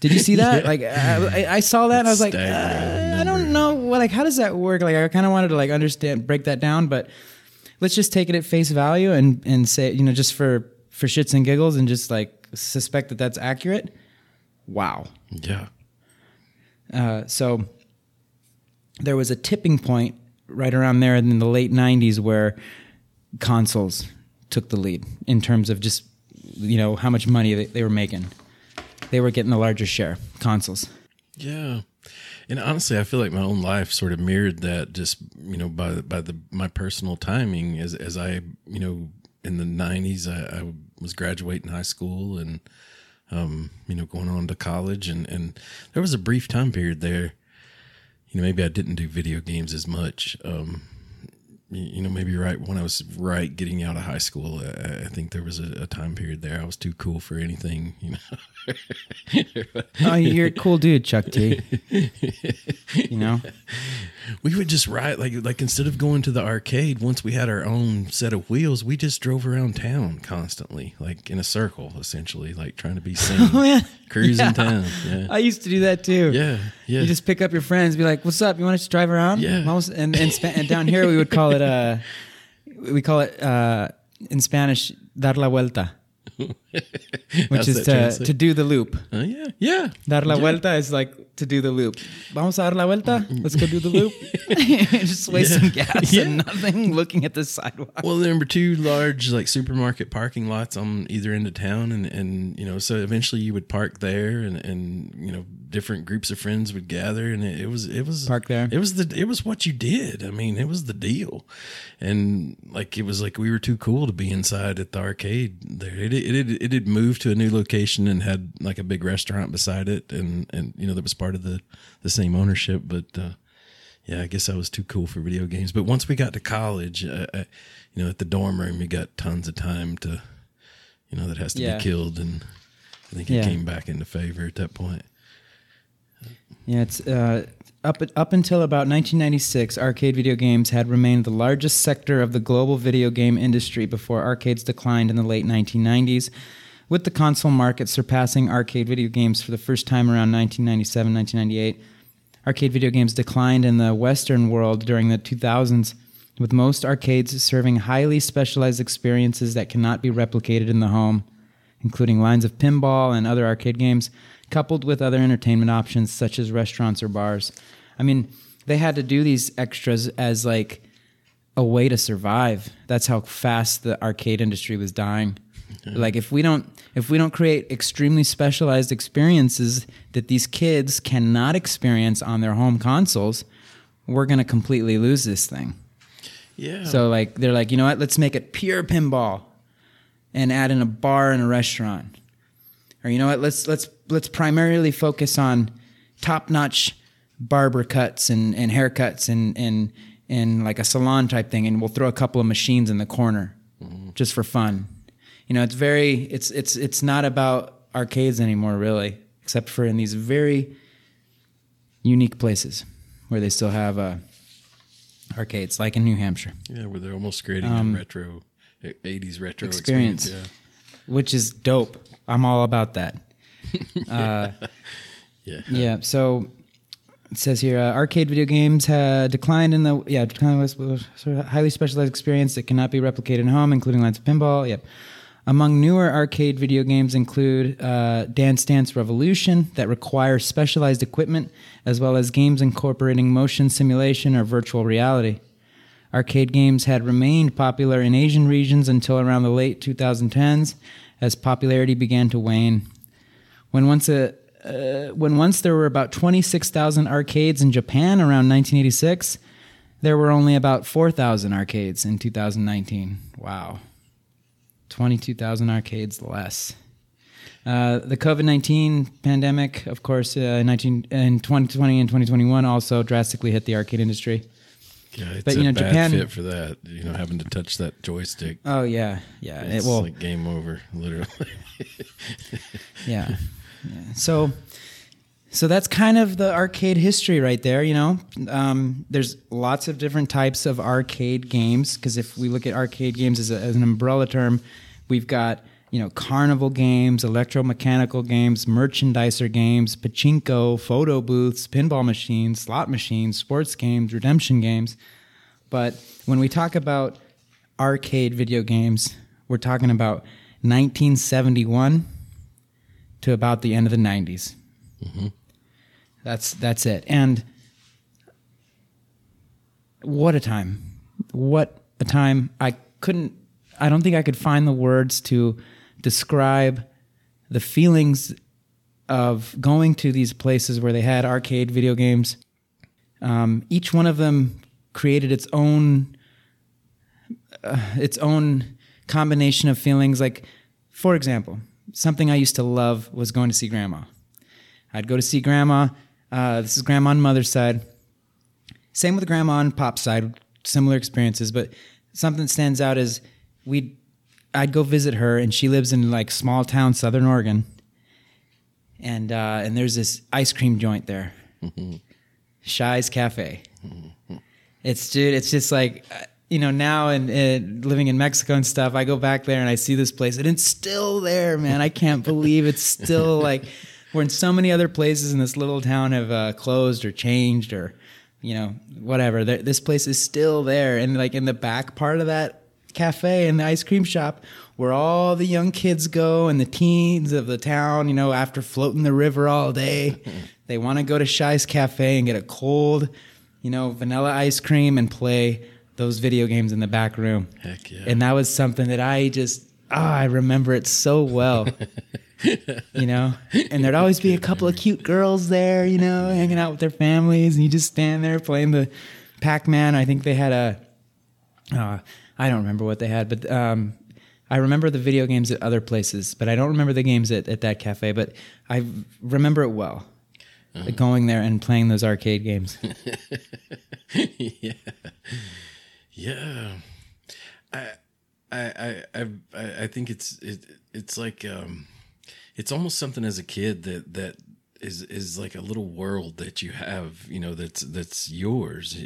Did you see that? Yeah. Like I saw that, and I was like, I don't know, like how does that work? Like I kind of wanted to like understand, break that down, but let's just take it at face value and say, you know, just for shits and giggles, and just like suspect that that's accurate. Wow. Yeah. So. There was a tipping point right around there in the late 90s where consoles took the lead in terms of just, you know, how much money they were making. They were getting the larger share, consoles. Yeah. And honestly, I feel like my own life sort of mirrored that, just, you know, by my personal timing as I, you know, in the 90s, I was graduating high school and, you know, going on to college. And there was a brief time period there. You know, maybe I didn't do video games as much. You know, maybe right when I was getting out of high school, I think there was a time period there I was too cool for anything. You know, oh, you're a cool dude, Chuck T. You know, we would just ride like instead of going to the arcade. Once we had our own set of wheels, we just drove around town constantly, like in a circle, essentially, like trying to be seen. Oh, yeah. Cruising town. Yeah. I used to do that too. Yeah, yeah. You just pick up your friends, be like, "What's up? You want us to drive around?" Yeah. And down here we would call it in Spanish "dar la vuelta," which is to do the loop. Yeah, yeah. Dar la vuelta is like to do the loop. Vamos a dar la vuelta. Let's go do the loop. Just wasting gas and nothing. Looking at the sidewalk. Well, there were two large like supermarket parking lots on either end of town, and you know, so eventually you would park there, and you know, different groups of friends would gather, and it was park there. It was what you did. I mean, it was the deal, and like it was like we were too cool to be inside at the arcade there. It had moved to a new location and had like a big restaurant beside it, and you know that was part of the same ownership. But yeah, I guess I was too cool for video games. But once we got to college, I, you know, at the dorm room, you got tons of time to, you know, that has to be killed, and I think it came back into favor at that point. Yeah, it's up until about 1996, arcade video games had remained the largest sector of the global video game industry before arcades declined in the late 1990s, with the console market surpassing arcade video games for the first time around 1997, 1998. Arcade video games declined in the Western world during the 2000s, with most arcades serving highly specialized experiences that cannot be replicated in the home, including lines of pinball and other arcade games, coupled with other entertainment options such as restaurants or bars. I mean, they had to do these extras as like a way to survive. That's how fast the arcade industry was dying. Okay. Like if we don't create extremely specialized experiences that these kids cannot experience on their home consoles, we're going to completely lose this thing. Yeah. So like they're like, you know what? Let's make it pure pinball and add in a bar and a restaurant. Or you know what? Let's primarily focus on top-notch barber cuts and haircuts and like a salon type thing, and we'll throw a couple of machines in the corner just for fun. You know, it's very it's not about arcades anymore, really, except for in these very unique places where they still have arcades, like in New Hampshire. Yeah, where they're almost creating a retro 80s retro experience. Yeah. Which is dope. I'm all about that. Yeah. So it says here, arcade video games had declined in the sort of highly specialized experience that cannot be replicated at home, including lines of pinball. Yep. Among newer arcade video games include Dance Dance Revolution, that require specialized equipment, as well as games incorporating motion simulation or virtual reality. Arcade games had remained popular in Asian regions until around the late 2010s, as popularity began to wane. When once there were about 26,000 arcades in Japan around 1986, There were only about 4,000 arcades in 2019. Wow. 22,000 arcades less. The COVID-19 pandemic, of course, in 2020 and 2021 also drastically hit the arcade industry. Yeah, it's but, you know, bad Japan, fit for that, you know, having to touch that joystick. Oh, yeah, yeah. It's like game over, literally. Yeah, yeah. So that's kind of the arcade history right there, you know. There's lots of different types of arcade games, because if we look at arcade games as an umbrella term, we've got, you know, carnival games, electromechanical games, merchandiser games, pachinko, photo booths, pinball machines, slot machines, sports games, redemption games. But when we talk about arcade video games, we're talking about 1971 to about the end of the 90s. Mm-hmm. That's it. And what a time. What a time. I don't think I could find the words to describe the feelings of going to these places where they had arcade video games. Each one of them created its own combination of feelings. Like, for example, something I used to love was going to see Grandma. I'd go to see Grandma. This is Grandma on Mother's side. Same with Grandma on Pop's side. Similar experiences, but something that stands out is I'd go visit her, and she lives in like small town Southern Oregon, and there's this ice cream joint there, Shy's Cafe. It's just like, you know, now and living in Mexico and stuff, I go back there and I see this place, and it's still there, man. I can't believe it's still like, when so many other places in this little town have closed or changed or, you know, whatever. This place is still there, and like in the back part of that cafe and the ice cream shop where all the young kids go and the teens of the town, you know, after floating the river all day, they want to go to Shy's Cafe and get a cold, you know, vanilla ice cream and play those video games in the back room. Heck yeah. And that was something that I remember it so well. You know, and there'd always be a couple of cute girls there, you know, hanging out with their families, and you just stand there playing the Pac-Man. I think they had I don't remember what they had, but I remember the video games at other places, but I don't remember the games at that cafe, but I remember it well, like going there and playing those arcade games. Yeah. Yeah. I think it's like, it's almost something as a kid that is like a little world that you have, you know, that's yours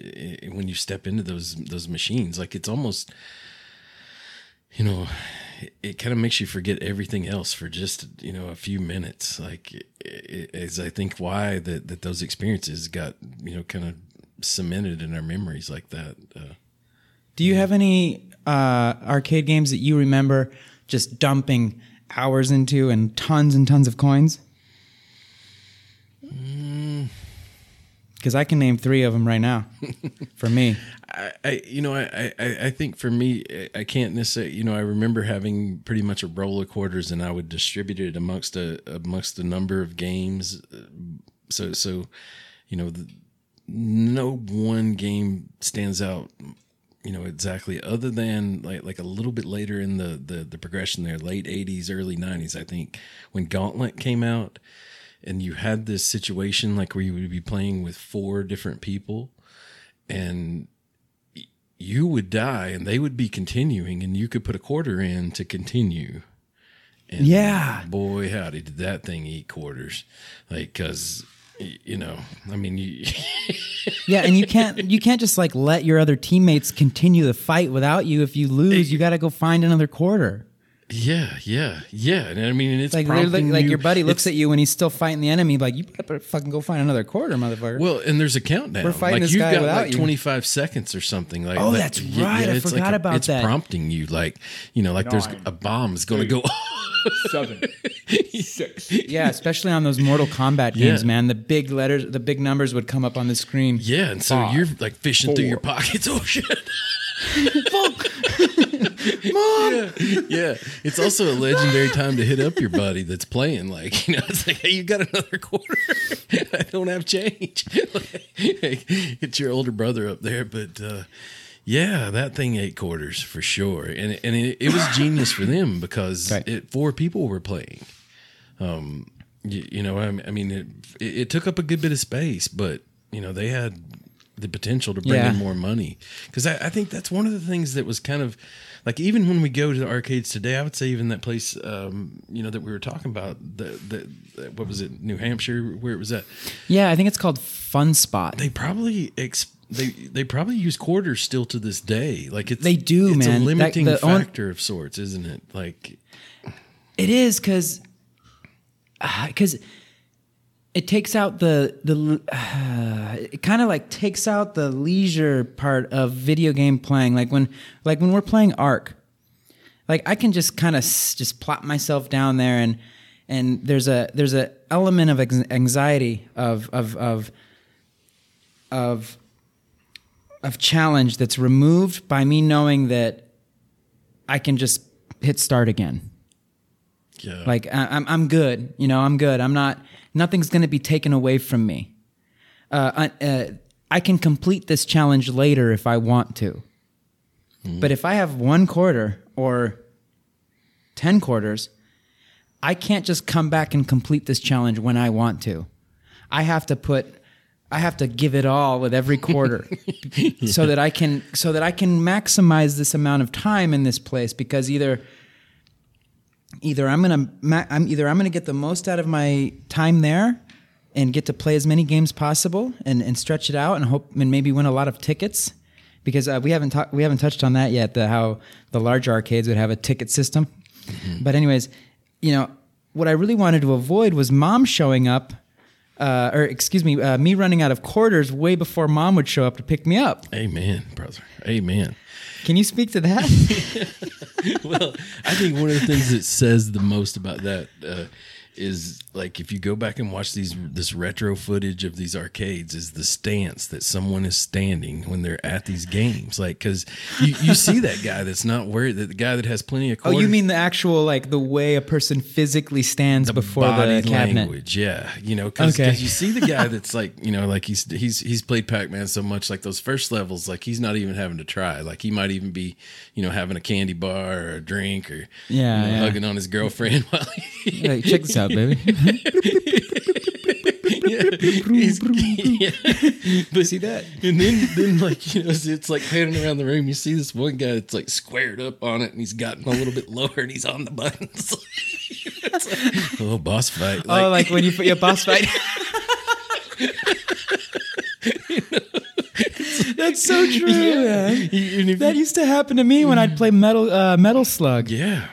when you step into those machines. Like, it's almost, you know, it kind of makes you forget everything else for just, you know, a few minutes. Like, is I think why that those experiences got, you know, kind of cemented in our memories like that. Do you have any arcade games that you remember just dumping hours into and tons of coins? Because I can name three of them right now. For me, I think for me, I can't necessarily. You know, I remember having pretty much a roll of quarters, and I would distribute it amongst a number of games. So, you know, no one game stands out, you know, exactly, other than like a little bit later in the progression there, late 80s, early 90s, I think, when Gauntlet came out. And you had this situation like where you would be playing with four different people, and you would die and they would be continuing, and you could put a quarter in to continue. And yeah, boy, howdy, did that thing eat quarters. Like, cause, you know, I mean, yeah. And you can't just like let your other teammates continue the fight without you. If you lose, you got to go find another quarter. Yeah. And I mean, and it's like your buddy looks at you when he's still fighting the enemy, like, you better fucking go find another quarter, motherfucker. Well, and there's a countdown. We're fighting like, this guy without you. You've got like 25 seconds or something. Like, oh, that's right. Yeah, I forgot like about that. It's prompting you, like, you know, like Nine, there's a bomb's going to go off. 7, 6. Yeah, especially on those Mortal Kombat games, man. The big letters, the big numbers would come up on the screen. Yeah, and so 5, you're like fishing 4. Through your pockets. Oh shit. Mom! Yeah. It's also a legendary time to hit up your buddy that's playing. Like, you know, it's like, hey, you got another quarter? I don't have change. Like, it's your older brother up there, but... yeah, that thing ate quarters for sure, and it was genius for them because four people were playing. It took up a good bit of space, but you know they had the potential to bring in more money because I think that's one of the things that was kind of like even when we go to the arcades today, I would say even that place that we were talking about the what was it, New Hampshire, where it was at? Yeah, I think it's called Fun Spot. They probably They probably use quarters still to this day. Like it's a limiting factor of sorts, isn't it? Like it is because it takes out it kind of like takes out the leisure part of video game playing. Like when we're playing Ark, like I can just kind of just plop myself down there and there's a element of anxiety of challenge that's removed by me knowing that I can just hit start again. Yeah. Like I'm good, you know, I'm good. I'm not, nothing's going to be taken away from me. I can complete this challenge later if I want to, but if I have one quarter or 10 quarters, I can't just come back and complete this challenge when I want to. I have to give it all with every quarter so that I can maximize this amount of time in this place because either I'm going to get the most out of my time there and get to play as many games possible and stretch it out and hope and maybe win a lot of tickets because we haven't touched on that yet, how the larger arcades would have a ticket system. Mm-hmm. But anyways, you know, what I really wanted to avoid was Mom showing up me running out of quarters way before Mom would show up to pick me up. Amen, brother. Amen. Can you speak to that? Well, I think one of the things that says the most about that is like if you go back and watch this retro footage of these arcades, is the stance that someone is standing when they're at these games. Like, because you see that guy that's not worried, that the guy that has plenty of quarters. Oh, you mean the actual, like the way a person physically stands before the cabinet? Language, yeah. You know, because you see the guy that's like, you know, like he's played Pac-Man so much, like those first levels, like he's not even having to try. Like he might even be, you know, having a candy bar or a drink or hugging on his girlfriend while he... Like, check this out, baby. But see that, and then like, you know, it's like panning around the room, you see this one guy that's like squared up on it and he's gotten a little bit lower and he's on the buttons. It's like, oh, boss fight. Like, oh, like when you put your boss fight. You know? That's so true. Yeah. That used to happen to me when I'd play Metal Slug. Yeah.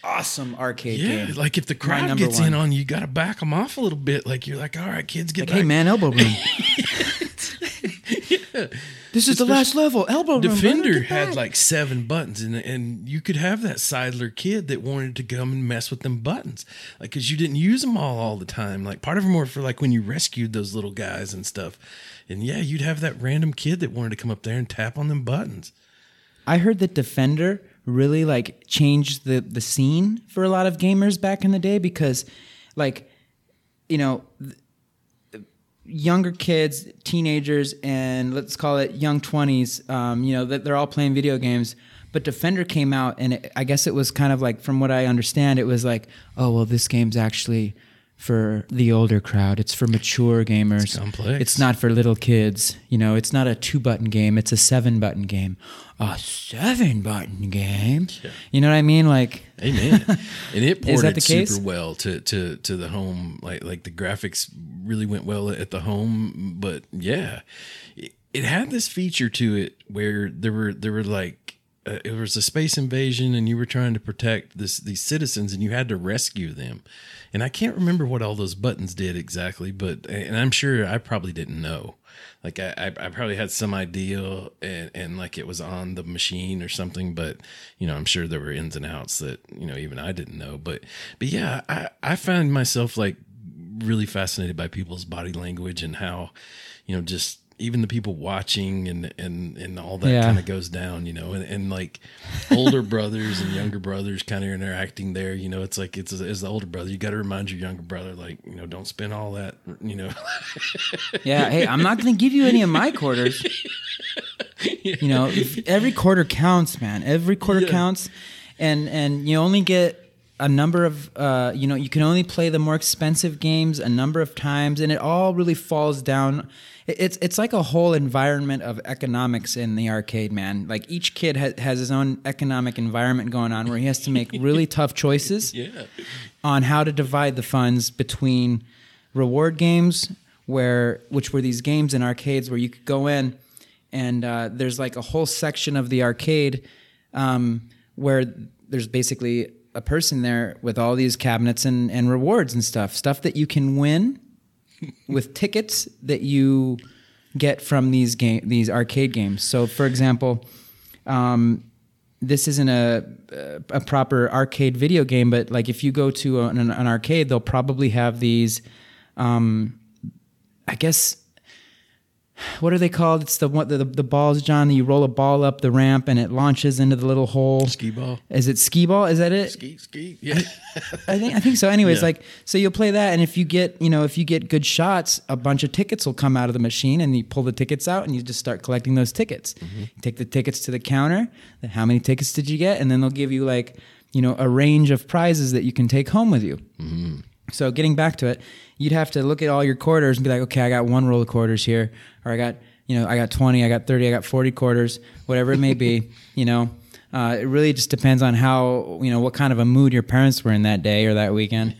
Awesome arcade game. Yeah, like if the crowd gets in on you, you got to back them off a little bit. Like you're like, all right, kids, get like, back. Hey, man, elbow room. Yeah. This is the last level, elbow room. Defender had like 7 buttons, and you could have that sidler kid that wanted to come and mess with them buttons. Like, because you didn't use them all the time. Like part of them were for like when you rescued those little guys and stuff. And yeah, you'd have that random kid that wanted to come up there and tap on them buttons. I heard that Defender really like changed the scene for a lot of gamers back in the day because, like, you know, younger kids, teenagers, and let's call it young 20s, you know, they're all playing video games. But Defender came out, and I guess it was kind of like, from what I understand, it was like, oh, well, this game's actually for the older crowd. It's for mature gamers. It's complex. It's not for little kids. You know, it's not a 2-button game. It's a 7-button game. A 7-button game? Yeah. You know what I mean? Like, amen. And it ported super well to the home. Like the graphics really went well at the home. But yeah, it had this feature to it where there were like, it was a space invasion and you were trying to protect these citizens and you had to rescue them. And I can't remember what all those buttons did exactly, and I'm sure I probably didn't know. Like I probably had some idea and like it was on the machine or something, but you know, I'm sure there were ins and outs that, you know, even I didn't know, but yeah, I found myself like really fascinated by people's body language and how, you know, just even the people watching and all that kind of goes down, you know, and like older brothers and younger brothers kind of interacting there, you know, it's like, it's as the older brother, you got to remind your younger brother, like, you know, don't spend all that, you know. Yeah. Hey, I'm not going to give you any of my quarters. You know, every quarter counts, man. Every quarter counts. And you only get a number of, you know, you can only play the more expensive games a number of times, and it all really falls down. It's like a whole environment of economics in the arcade, man. Like each kid has his own economic environment going on where he has to make really tough choices on how to divide the funds between reward games, which were these games in arcades where you could go in and there's like a whole section of the arcade where there's basically a person there with all these cabinets and rewards and stuff that you can win with tickets that you get from these arcade games. So, for example, this isn't a proper arcade video game, but like if you go to an arcade, they'll probably have these, I guess, what are they called? It's the balls, John, that you roll a ball up the ramp and it launches into the little hole. Skee ball. Is it skee ball? Is that it? Skee. Yeah. I think so. Anyways, like, so you'll play that, and if you get good shots, a bunch of tickets will come out of the machine, and you pull the tickets out and you just start collecting those tickets. Mm-hmm. You take the tickets to the counter. How many tickets did you get? And then they'll give you, like, you know, a range of prizes that you can take home with you. Mm-hmm. So getting back to it, you'd have to look at all your quarters and be like, okay, I got one roll of quarters here, or I got 20, I got 30, I got 40 quarters, whatever it may be, you know. It really just depends on how, you know, what kind of a mood your parents were in that day or that weekend,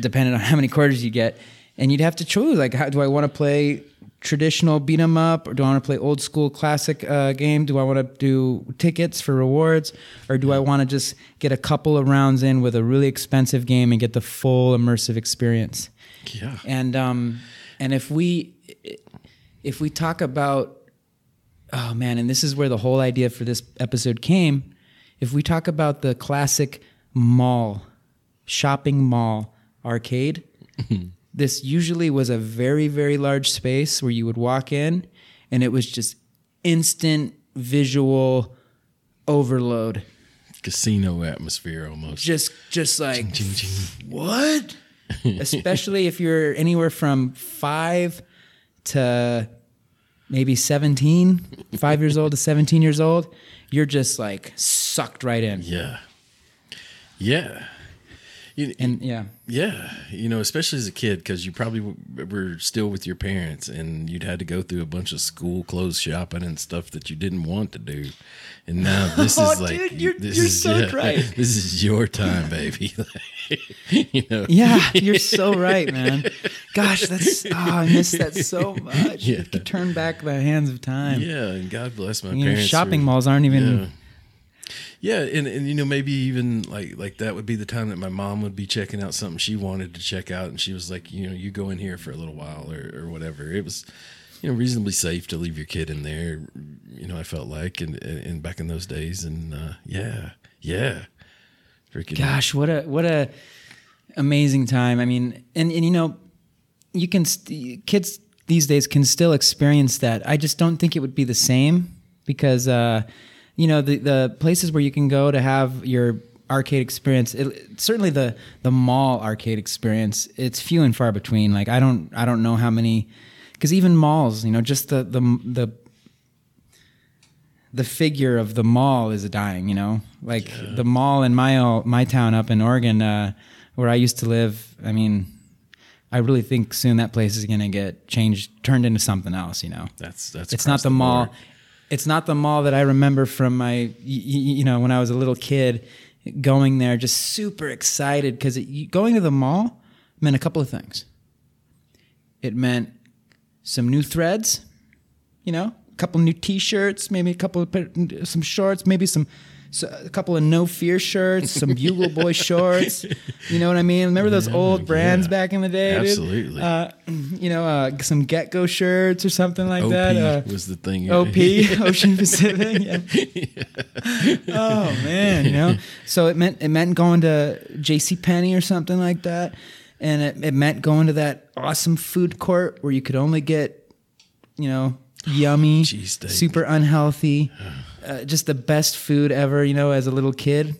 depending on how many quarters you get. And you'd have to choose, like, how do I want to play traditional beat 'em up, or do I want to play old school classic game? Do I want to do tickets for rewards, or do I want to just get a couple of rounds in with a really expensive game and get the full immersive experience? Yeah. And if we talk about, oh man, and this is where the whole idea for this episode came. If we talk about the classic shopping mall arcade. This usually was a very, very large space where you would walk in, and it was just instant visual overload. Casino atmosphere almost. Just like, ching, ching, ching. What? Especially if you're anywhere from 5 to maybe 17, 5 years old to 17 years old, you're just like sucked right in. Yeah. Yeah. You know, especially as a kid, because you probably were still with your parents, and you'd had to go through a bunch of school clothes shopping and stuff that you didn't want to do. And now this is like, dude, you're so right. This is your time, baby. You know? Yeah, you're so right, man. Gosh, I miss that so much. Yeah. You could turn back the hands of time. Yeah, and God bless my parents. Shopping malls aren't even. Yeah. Yeah, and you know, maybe even like that would be the time that my mom would be checking out something she wanted to check out, and she was like, you know, you go in here for a little while or whatever. It was, you know, reasonably safe to leave your kid in there, you know, I felt like, and back in those days, and yeah. Freaking gosh, what a amazing time. I mean, and you know, you can kids these days can still experience that. I just don't think it would be the same because you know, the places where you can go to have your arcade experience, certainly the mall arcade experience, it's few and far between. Like I don't know how many, because even malls, you know, just the figure of the mall is dying. You know, like the mall in my town up in Oregon, where I used to live. I mean, I really think soon that place is going to get changed, turned into something else. You know, that's it's not the mall. Board. It's not the mall that I remember from my, you know, when I was a little kid, going there just super excited, because going to the mall meant a couple of things. It meant some new threads, you know, a couple new T-shirts, maybe some shorts, maybe a couple of No Fear shirts, some Bugle Boy shorts. You know what I mean? Remember those old brands back in the day? Absolutely. Dude? You know, some Get Go shirts or something like OP that. Was the thing. OP, Ocean Pacific. Yeah. Oh man, you know. So it meant going to JCPenney or something like that, and it meant going to that awesome food court where you could only get you know, yummy, super unhealthy, just the best food ever, you know, as a little kid.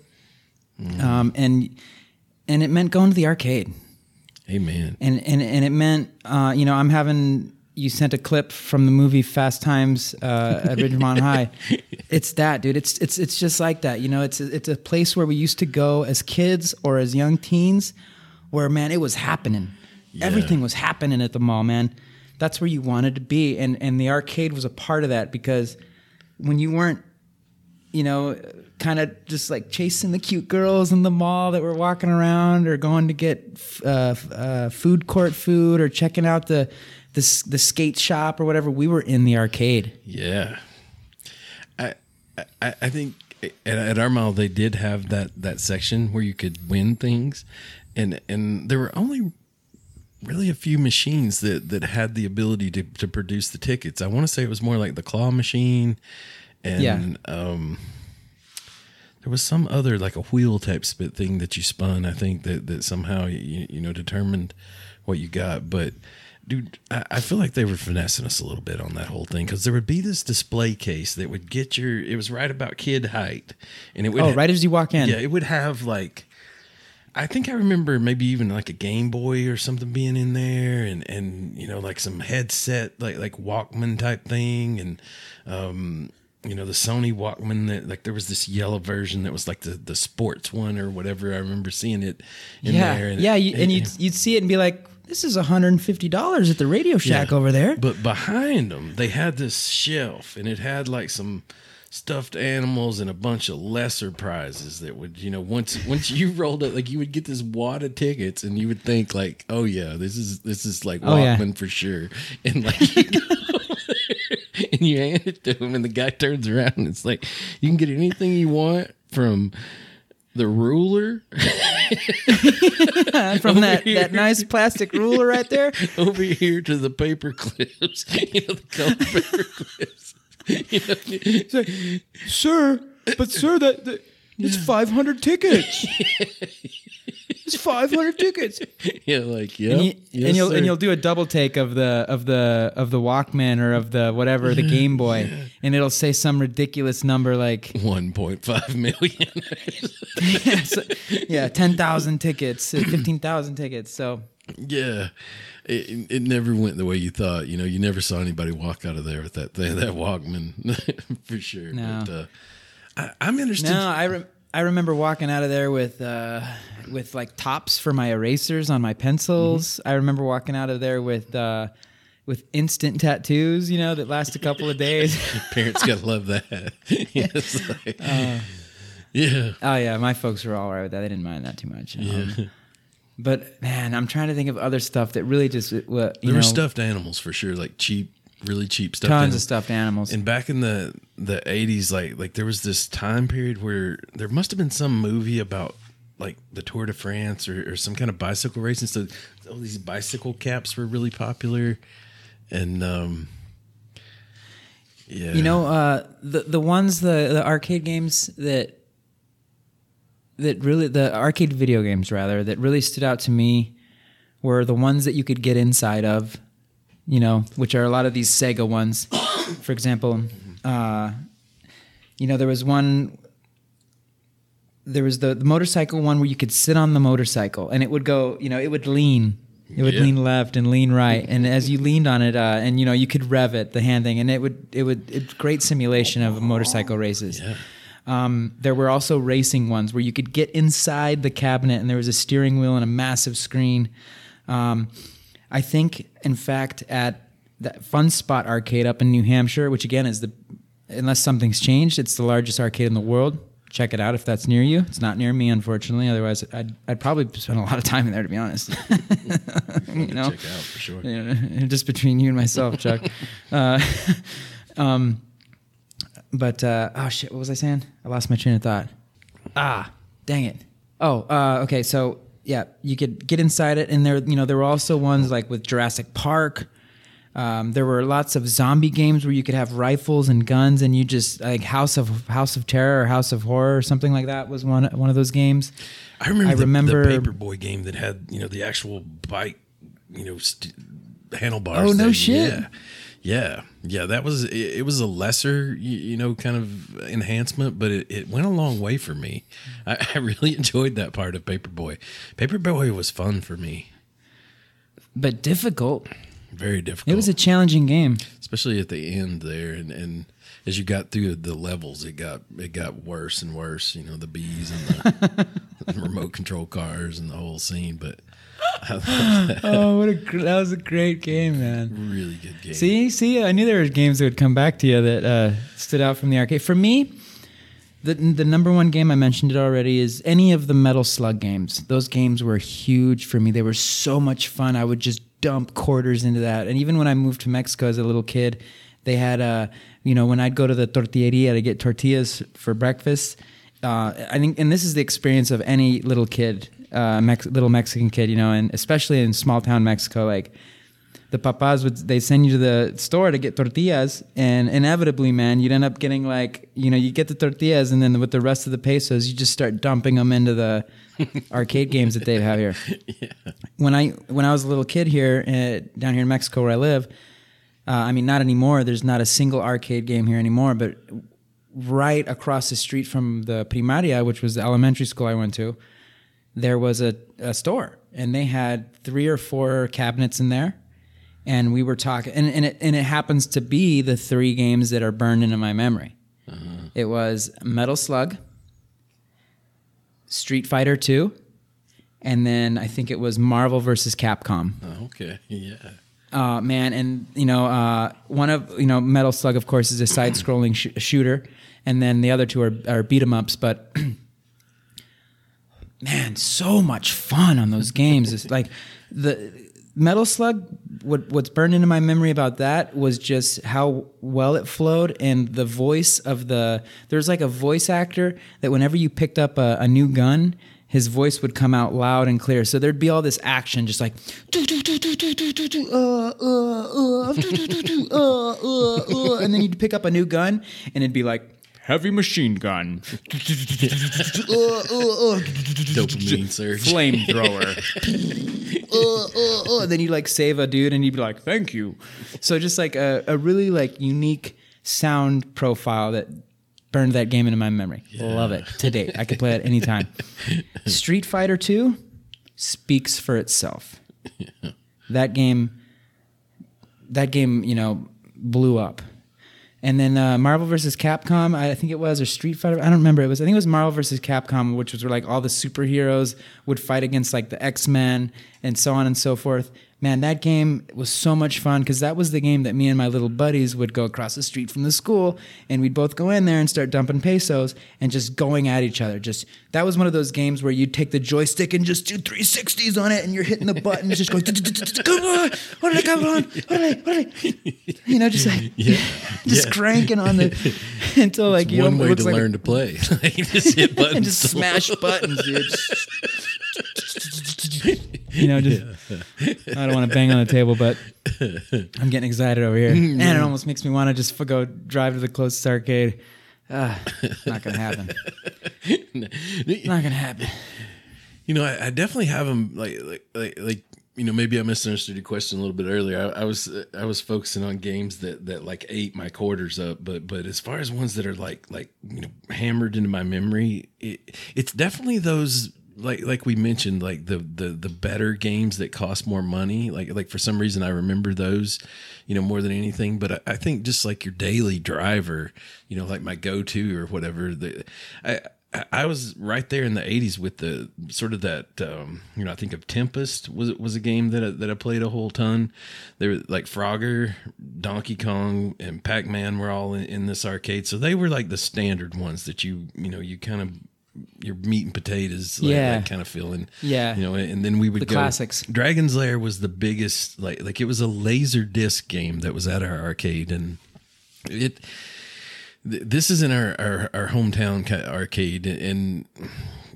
And it meant going to the arcade. Amen. And it meant, you know, I'm having, you sent a clip from the movie Fast Times at Ridgemont High. It's that, dude. It's just like that. You know, it's a place where we used to go as kids or as young teens where, man, it was happening. Yeah. Everything was happening at the mall, man. That's where you wanted to be. And the arcade was a part of that, because when you weren't, you know, kind of just like chasing the cute girls in the mall that were walking around, or going to get food court food, or checking out the skate shop or whatever, we were in the arcade. Yeah. I think at our mall, they did have that section where you could win things. And there were only really a few machines that had the ability to produce the tickets. I want to say it was more like the claw machine, and there was some other, like a wheel type spit thing that you spun, I think, that somehow, you know, determined what you got. But dude, I feel like they were finessing us a little bit on that whole thing, because there would be this display case that would get it was right about kid height, and it would right as you walk in. Yeah, it would have like, I think I remember maybe even like a Game Boy or something being in there, and you know, like some headset, like Walkman type thing, and you know, the Sony Walkman, that like there was this yellow version that was like the sports one or whatever. I remember seeing it in there. And you'd see it and be like, this is $150 at the Radio Shack over there. But behind them, they had this shelf, and it had like some stuffed animals and a bunch of lesser prizes that would, you know, once you rolled up, like you would get this wad of tickets, and you would think like, oh yeah, this is like Walkman for sure. And like, you go there and you hand it to him, and the guy turns around, and it's like, you can get anything you want from the ruler from that nice plastic ruler right there over here to the paper clips, you know, the colored paper clips. You know, it's like, sir, that it's 500 tickets. It's 500 tickets. Yeah, like and you'll do a double take of the Walkman or of the whatever, the Game Boy, and it'll say some ridiculous number like 1.5 million. Yeah, 10,000 tickets, 15,000 tickets. So yeah. It never went the way you thought. You know, you never saw anybody walk out of there with that Walkman for sure. No. But, I'm interested. No, I remember walking out of there with like tops for my erasers on my pencils. Mm-hmm. I remember walking out of there with instant tattoos, you know, that last a couple of days. Your parents gotta love that. It's like, yeah. Oh yeah, my folks were all right with that. They didn't mind that too much. Yeah. But man, I'm trying to think of other stuff that really just there were stuffed animals for sure, like really cheap stuffed animals. Tons of stuffed animals. And back in the 80s, like there was this time period where there must have been some movie about like the Tour de France or some kind of bicycle racing. So all these bicycle caps were really popular, and yeah, you know, the ones the arcade games the arcade video games rather that really stood out to me were the ones that you could get inside of, you know, which are a lot of these Sega ones. For example, you know, there was the motorcycle one where you could sit on the motorcycle and it would go, you know, it would lean. It would lean left and lean right, and as you leaned on it, and you know, you could rev it, the hand thing, and it's great simulation of motorcycle races. Yeah. There were also racing ones where you could get inside the cabinet, and there was a steering wheel and a massive screen. I think, in fact, at that Fun Spot arcade up in New Hampshire, which again is unless something's changed, it's the largest arcade in the world. Check it out if that's near you. It's not near me, unfortunately. Otherwise, I'd probably spend a lot of time in there, to be honest. You know, check it out for sure. You know, just between you and myself, Chuck. But, oh shit, what was I saying? I lost my train of thought. Ah, dang it. Oh, okay. So yeah, you could get inside it. And there, you know, there were also ones like with Jurassic Park. There were lots of zombie games where you could have rifles and guns, and you just like House of Terror or House of Horror or something like that was one of those games. I remember the Paperboy game that had, you know, the actual bike, you know, handlebars. Oh no shit. Yeah. Yeah, that was it. Was a lesser, you know, kind of enhancement, but it went a long way for me. I really enjoyed that part of Paperboy. Paperboy was fun for me, but difficult. Very difficult. It was a challenging game, especially at the end there, and as you got through the levels, it got worse and worse. You know, the bees and the remote control cars and the whole scene, but. Oh, that was a great game, man. Really good game. See, I knew there were games that would come back to you that stood out from the arcade. For me, the number one game, I mentioned it already, is any of the Metal Slug games. Those games were huge for me. They were so much fun. I would just dump quarters into that. And even when I moved to Mexico as a little kid, they had, when I'd go to the tortilleria to get tortillas for breakfast, I think, and this is the experience of any little kid, little Mexican kid, you know, and especially in small town Mexico, like the papas they send you to the store to get tortillas, and inevitably, man, you'd end up getting you get the tortillas, and then with the rest of the pesos, you just start dumping them into the arcade games that they have here. Yeah. When I was a little kid here, down here in Mexico where I live, I mean, not anymore. There's not a single arcade game here anymore, but right across the street from the primaria, which was the elementary school I went to, there was a store, and they had 3 or 4 cabinets in there, and we were talking, and it happens to be the 3 games that are burned into my memory. Uh-huh. It was Metal Slug, Street Fighter II, and then I think it was Marvel vs. Capcom. Oh, okay, yeah. Man, and one of Metal Slug, of course, is a side-scrolling shooter, and then the other 2 are beat 'em ups, but. Man, so much fun on those games. It's like the Metal Slug, what's burned into my memory about that was just how well it flowed, and the voice of there's like a voice actor that whenever you picked up a new gun, his voice would come out loud and clear. So there'd be all this action, just like, and then you'd pick up a new gun, and it'd be like, heavy machine gun. Dopamine surge. Flamethrower. Then you save a dude and you'd be like, thank you. So just like a really unique sound profile that burned that game into my memory. Yeah. Love it. To date. I could play it anytime. Street Fighter II speaks for itself. Yeah. That game, blew up. And then Marvel vs. Capcom, I think it was, or Street Fighter, I don't remember. I think it was Marvel vs. Capcom, which was where all the superheroes would fight against the X-Men and so on and so forth. Man, that game was so much fun because that was the game that me and my little buddies would go across the street from the school, and we'd both go in there and start dumping pesos and just going at each other. That was one of those games where you'd take the joystick and just do 360s on it, and you're hitting the button, just going, come on, what did I, just cranking on the until you know, one way to learn to play, just hit buttons and just smash buttons, dude. I don't want to bang on the table, but I'm getting excited over here. And it almost makes me want to just go drive to the closest arcade. Not going to happen. Not going to happen. I definitely have them maybe I misunderstood your question a little bit earlier. I was focusing on games that ate my quarters up, but as far as ones that are hammered into my memory, it's definitely those. Like we mentioned, the better games that cost more money, like for some reason I remember those, more than anything. But I think just your daily driver, my go-to or whatever. I was right there in the 80s with the sort of that, I think of Tempest was a game that I played a whole ton. They were Frogger, Donkey Kong, and Pac-Man were all in this arcade. So they were the standard ones that you kind of. Your meat and potatoes, that kind of feeling. Yeah. And then we would go classics. Dragon's Lair was the biggest, it was a laser disc game that was at our arcade, and this is in our hometown arcade, and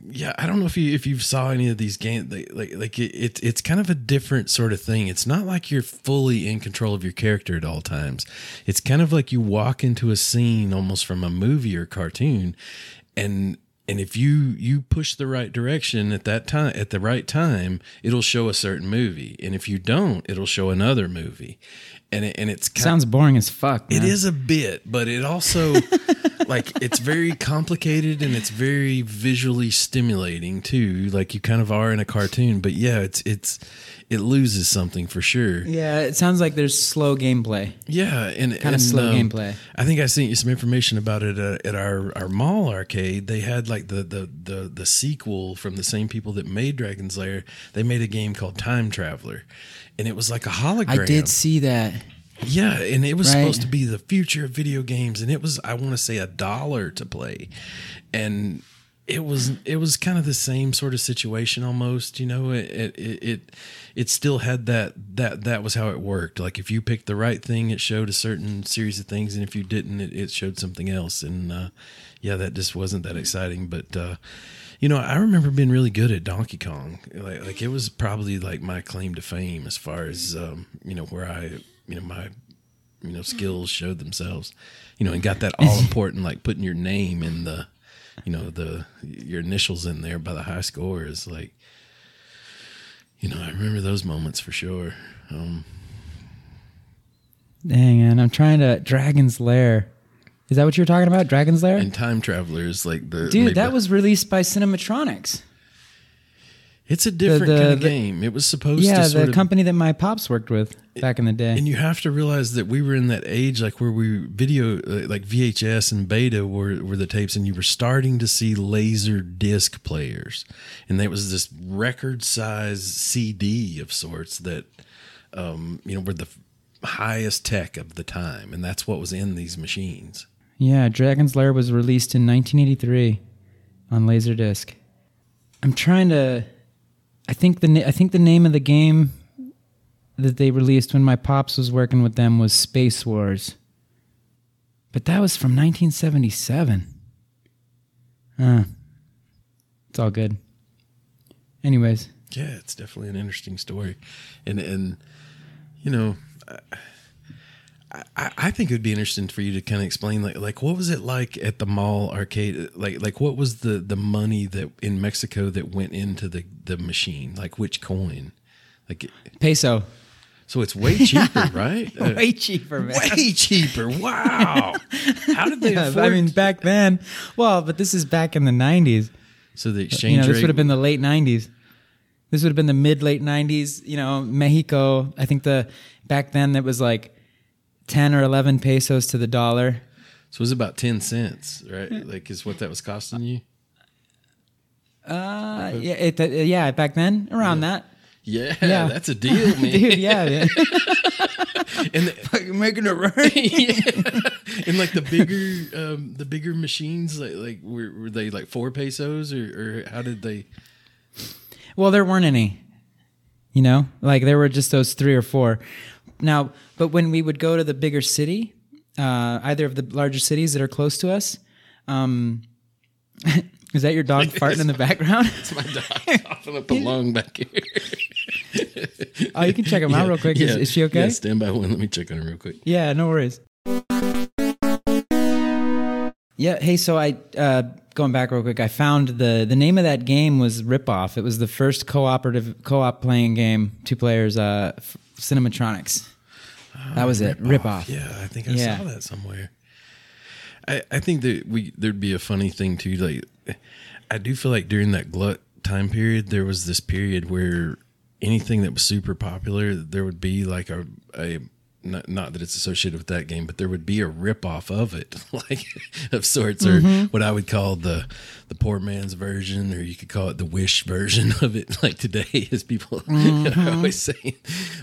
yeah, I don't know if you saw any of these games. It's kind of a different sort of thing. It's not you're fully in control of your character at all times. It's kind of you walk into a scene almost from a movie or cartoon, and if you push the right direction at the right time, it'll show a certain movie. And if you don't, it'll show another movie. And it's kind sounds boring as fuck, man. It is a bit, but it also like it's very complicated and it's very visually stimulating too. Like you kind of are in a cartoon, but yeah, it loses something for sure. Yeah, it sounds like there's slow gameplay. Yeah, and kind of slow gameplay. I think I sent you some information about it at our mall arcade. They had like the sequel from the same people that made Dragon's Lair. They made a game called Time Traveler, and it was like a hologram. I did see that. Yeah, and it was supposed to be the future of video games, and it was, I want to say, $1 to play, and it was kind of the same sort of situation almost, you know. It still had that was how it worked. Like if you picked the right thing, it showed a certain series of things, and if you didn't, it showed something else. And yeah, that just wasn't that exciting. But you know, I remember being really good at Donkey Kong. Like it was probably like my claim to fame as far as you know, where I, you know, my, you know, skills showed themselves, you know, and got that all important, like putting your name in the, you know, your initials in there by the high score is like, you know, I remember those moments for sure. Dang, man, I'm trying to Dragon's Lair. Is that what you were talking about? Dragon's Lair? And Time Travelers, like the dude that was released by Cinematronics. It's a different kind of game. It was supposed to sort of... Yeah, the company that my pops worked with back in the day. And you have to realize that we were in that age like where we video, like VHS and Beta were the tapes, and you were starting to see laser disc players. And there was this record size CD of sorts that, you know, were the highest tech of the time. And that's what was in these machines. Yeah, Dragon's Lair was released in 1983 on Laserdisc. I'm trying to... I think the name of the game that they released when my pops was working with them was Space Wars. But that was from 1977. It's all good. Anyways. Yeah, it's definitely an interesting story. And you know, I think it would be interesting for you to kind of explain, like what was it like at the mall arcade? Like what was the money that in Mexico that went into the machine? Like which coin? Like peso. So it's way cheaper, right? Way cheaper, man. Way cheaper. Wow. How did they afford? I mean, back then. Well, but this is back in the 90s. So the exchange rate. This would have been the late 90s. This would have been the mid-late 90s. You know, Mexico, I think back then that was like 10 or 11 pesos to the dollar. So it was about 10 cents, right? Like is what that was costing you? Back then around that. Yeah, that's a deal, man. Dude, yeah, man. And fucking making it right. Yeah. And like the bigger machines, like were they like 4 pesos or how did they? Well, there weren't any. You know, like there were just those 3 or 4. Now, but when we would go to the bigger city, either of the larger cities that are close to us, is that your dog farting in the background? It's my dog coughing up a lung back here. Oh, you can check him out real quick. Yeah. Is she okay? Yeah, stand by one. Let me check on her real quick. Yeah, no worries. Yeah, hey, so I, going back real quick, I found the name of that game was Ripoff. It was the first co-op playing game, 2 players, Cinematronics. That was it. Ripoff. Yeah, I think I saw that somewhere. I think that there'd be a funny thing too. Like, I do feel like during that glut time period, there was this period where anything that was super popular, there would be like a not that it's associated with that game, but there would be a ripoff of it, like of sorts, or what I would call the poor man's version, or you could call it the wish version of it. Like today, as people are always saying,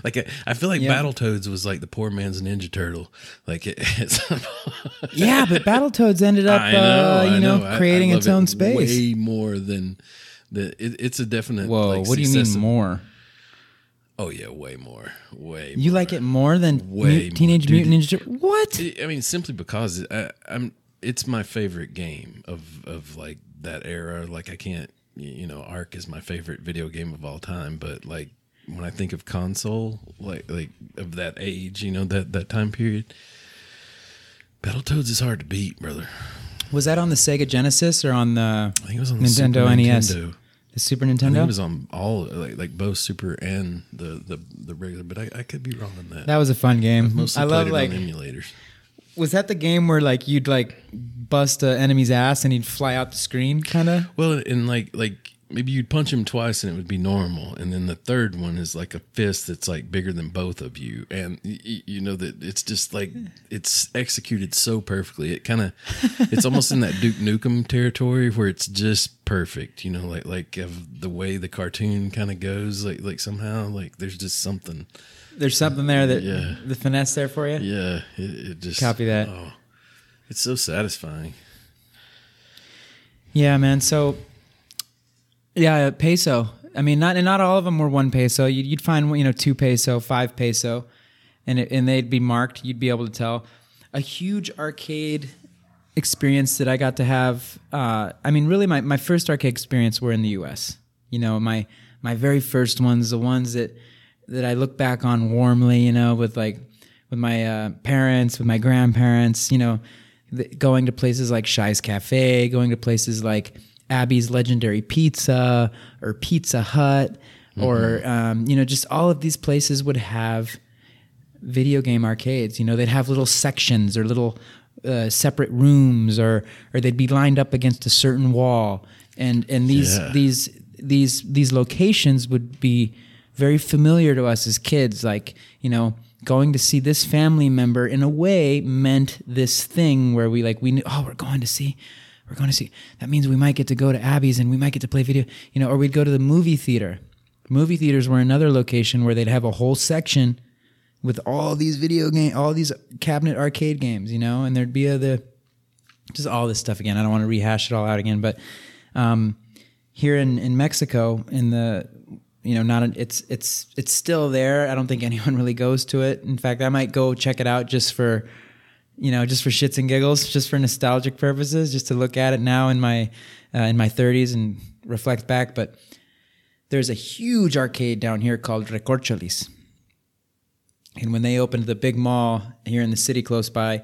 like I feel like Battletoads was like the poor man's Ninja Turtle. Like, yeah, but Battletoads ended up, I know, creating its own space way more than it's a definite. Whoa, like, what do you mean more? Oh yeah, way more. Way more. You like it more than Teenage Mutant Ninja Turtles? What? I mean, simply because it's my favorite game of like that era. Like I can't, you know, Ark is my favorite video game of all time. But like when I think of console, like of that age, you know, that time period, Battletoads is hard to beat, brother. Was that on the Sega Genesis or on the Nintendo NES? The Super Nintendo? I think it was on all, like both Super and the regular, but I could be wrong on that. That was a fun game. I love like emulators. Was that the game where like you'd like bust an enemy's ass and he'd fly out the screen, kind of? Well, and like maybe you'd punch him twice and it would be normal, and then the third one is like a fist that's like bigger than both of you, and you know that it's just like it's executed so perfectly. It kind of it's almost in that Duke Nukem territory where it's just perfect, you know, like of the way the cartoon kind of goes, like somehow like there's just something. There's something there that the finesse there for you. Yeah, it just copy that. Oh, it's so satisfying. Yeah, man. So, yeah, peso. I mean, not all of them were 1 peso. You'd find 2 peso, 5 peso, and they'd be marked. You'd be able to tell. A huge arcade experience that I got to have. I mean, really, my first arcade experience were in the U.S. You know, my very first ones, the ones that I look back on warmly, with with my parents, with my grandparents, going to places like Shy's Cafe, going to places like Abby's Legendary Pizza or Pizza Hut, or, just all of these places would have video game arcades. They'd have little sections or little separate rooms, or they'd be lined up against a certain wall. And these locations would be very familiar to us as kids, going to see this family member in a way meant this thing where we knew, oh, we're going to see, that means we might get to go to Abby's and we might get to play video, or we'd go to the movie theater. Movie theaters were another location where they'd have a whole section with all these video game, all these cabinet arcade games, and there'd be just all this stuff again. I don't want to rehash it all out again, but here in Mexico, in the it's still there. I don't think anyone really goes to it. In fact, I might go check it out just for, just for shits and giggles, just for nostalgic purposes, just to look at it now in my 30s and reflect back. But there's a huge arcade down here called Recorcholis, and when they opened the big mall here in the city close by,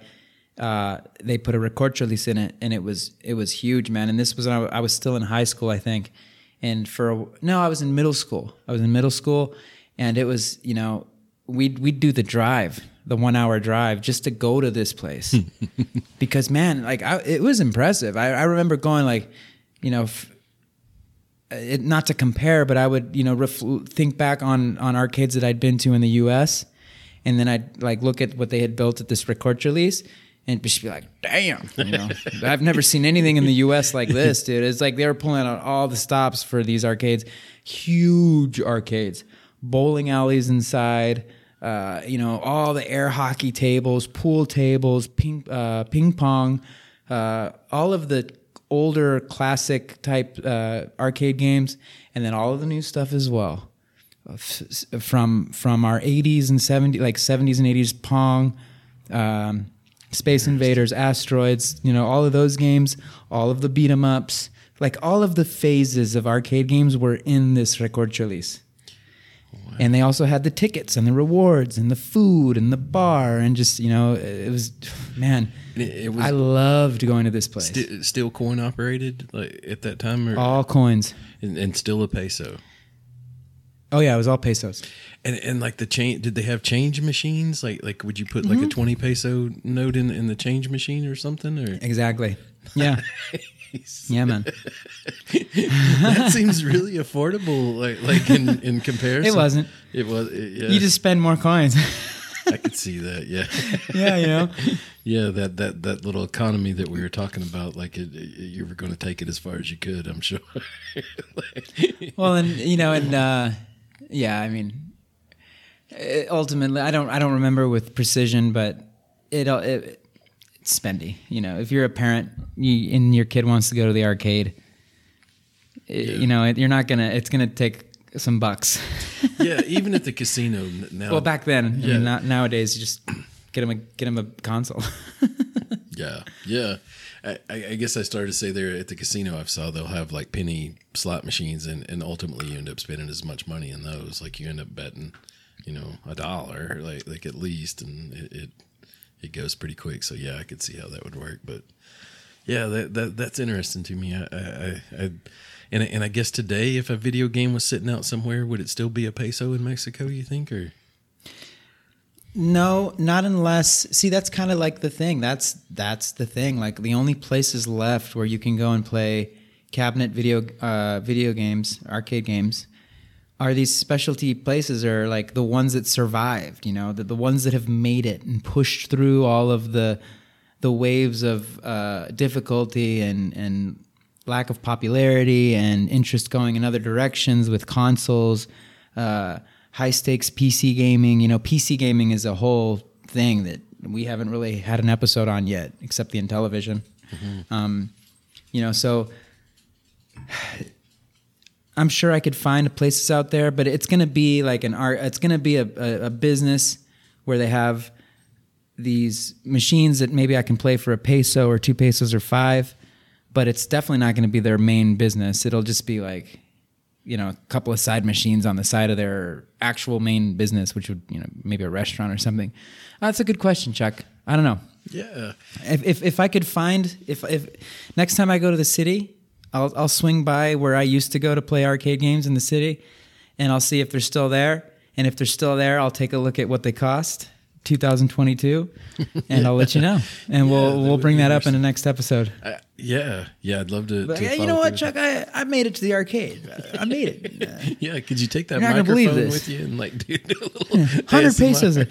they put a Recorcholis in it, and it was huge, man. And this was when I was still in high school, I think. And I was in middle school. And it was, we'd do the drive, the 1 hour drive just to go to this place because, man, it was impressive. I remember going not to compare, but I would, think back on arcades that I'd been to in the US, and then I'd look at what they had built at this Recorcholis. And just be like, damn, I've never seen anything in the U.S. like this, dude. It's like they were pulling out all the stops for these arcades, huge arcades, bowling alleys inside, all the air hockey tables, pool tables, ping pong, all of the older classic type arcade games, and then all of the new stuff as well, from our 80s and 70s, like 70s and 80s Pong. Space Invaders, Asteroids, all of those games, all of the beat 'em ups, all of the phases of arcade games were in this Recorcholis. Wow. And they also had the tickets and the rewards and the food and the bar and just, it was, man, it was, I loved going to this place. Still coin operated at that time? Or, all coins. And still a peso. Oh yeah, it was all pesos. And the change, did they have change machines? Like would you put a 20 peso note in the change machine or something? Or exactly, yeah, yeah, man. That seems really affordable. Like in comparison, it wasn't. It was. Yeah. You just spend more coins. I could see that. Yeah. Yeah, Yeah, that little economy that we were talking about, you were going to take it as far as you could, I'm sure. Well, and yeah, I mean, ultimately, I don't remember with precision, but it's spendy. If you're a parent and your kid wants to go to the arcade, you're not gonna. It's gonna take some bucks. Yeah, even at the casino now. Well, back then, yeah. I mean, nowadays you just get them a console. Yeah. I guess I started to say there at the casino I saw they'll have penny slot machines and ultimately you end up spending as much money in those. You end up betting, $1, at least, and it goes pretty quick. So yeah, I could see how that would work. But Yeah, that's interesting to me. I guess today, if a video game was sitting out somewhere, would it still be a peso in Mexico, you think? Or no, not unless. See, that's kind of like the thing. That's the thing. Like the only places left where you can go and play cabinet video games, arcade games, are these specialty places, or like the ones that survived, you know, the ones that have made it and pushed through all of the waves of difficulty and lack of popularity and interest going in other directions with consoles, high stakes PC gaming. You know, PC gaming is a whole thing that we haven't really had an episode on yet, except the Intellivision. Mm-hmm. You know, so I'm sure I could find places out there, but it's going to be like an art. It's going to be a business where they have these machines that maybe I can play for a peso or 2 pesos or 5, but it's definitely not going to be their main business. It'll just be like, you know, a couple of side machines on the side of their actual main business, which would, you know, maybe a restaurant or something. That's a good question, Chuck. I don't know. Yeah. If I could find, if next time I go to the city, I'll swing by where I used to go to play arcade games in the city, and I'll see if they're still there. And if they're still there, I'll take a look at what they cost, 2022, and yeah. I'll let you know. And we'll bring that up in the next episode. Yeah, I'd love to. But, you know what, Chuck? I made it to the arcade. I made it. Yeah, could you take that microphone with you and like do a little 100 pesos?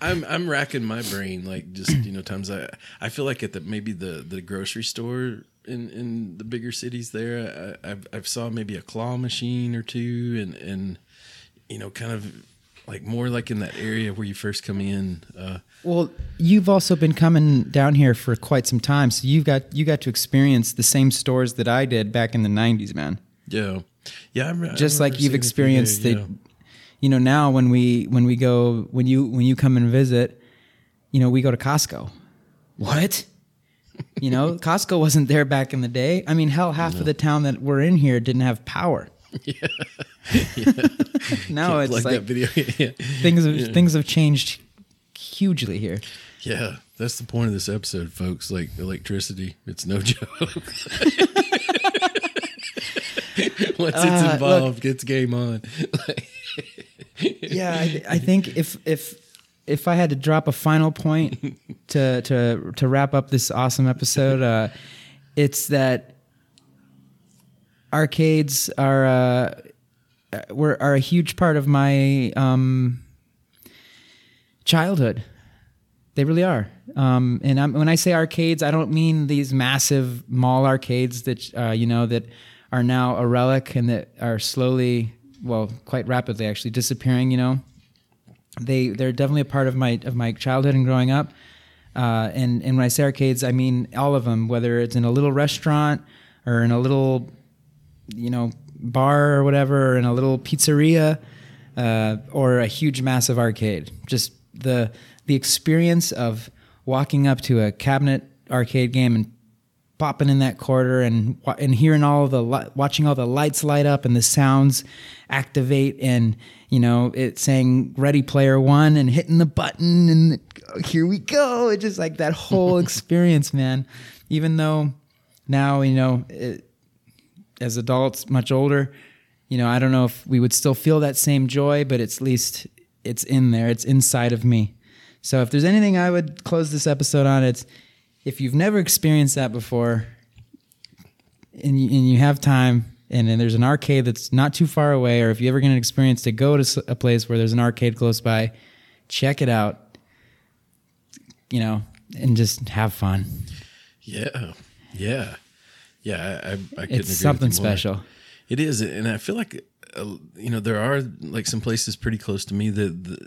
Damn. I'm racking my brain, like, just, you know, times I feel like at the grocery store in the bigger cities there, I've saw maybe a claw machine or two, and you know, kind of like more like in that area where you first come in. Well, you've also been coming down here for quite some time, so you got to experience the same stores that I did back in the 90s, man. Yeah. Yeah. Just like you've experienced there, you know, now when you come and visit, you know, we go to Costco. What? You know, Costco wasn't there back in the day. I mean, hell, half of the town that we're in here didn't have power. Yeah. Yeah. Now it's like that video. Yeah. Things have changed hugely here. Yeah, that's the point of this episode, folks. Like electricity, it's no joke. Once it's involved, it's game on. Yeah, I think if I had to drop a final point to wrap up this awesome episode, it's that arcades are a huge part of my childhood. They really are. And when I say arcades, I don't mean these massive mall arcades that you know, that are now a relic and that are slowly, well, quite rapidly actually, disappearing. You know, they're definitely a part of my childhood and growing up. And when I say arcades, I mean all of them, whether it's in a little restaurant or in a little, you know, bar or whatever, or in a little pizzeria, or a huge massive arcade. Just the experience of walking up to a cabinet arcade game and popping in that quarter and hearing watching all the lights light up and the sounds activate, and you know, it saying Ready Player One and hitting the button and here we go. It's just like that whole experience, man. Even though now, you know, as adults, much older, you know, I don't know if we would still feel that same joy, but at least it's in there. It's inside of me. So if there's anything I would close this episode on, it's if you've never experienced that before and you have time and there's an arcade that's not too far away, or if you're ever going to experience to go to a place where there's an arcade close by, check it out, you know, and just have fun. Yeah. Yeah. Yeah, I couldn't. It's something agree with you more. Special. It is, and I feel like you know, there are like some places pretty close to me that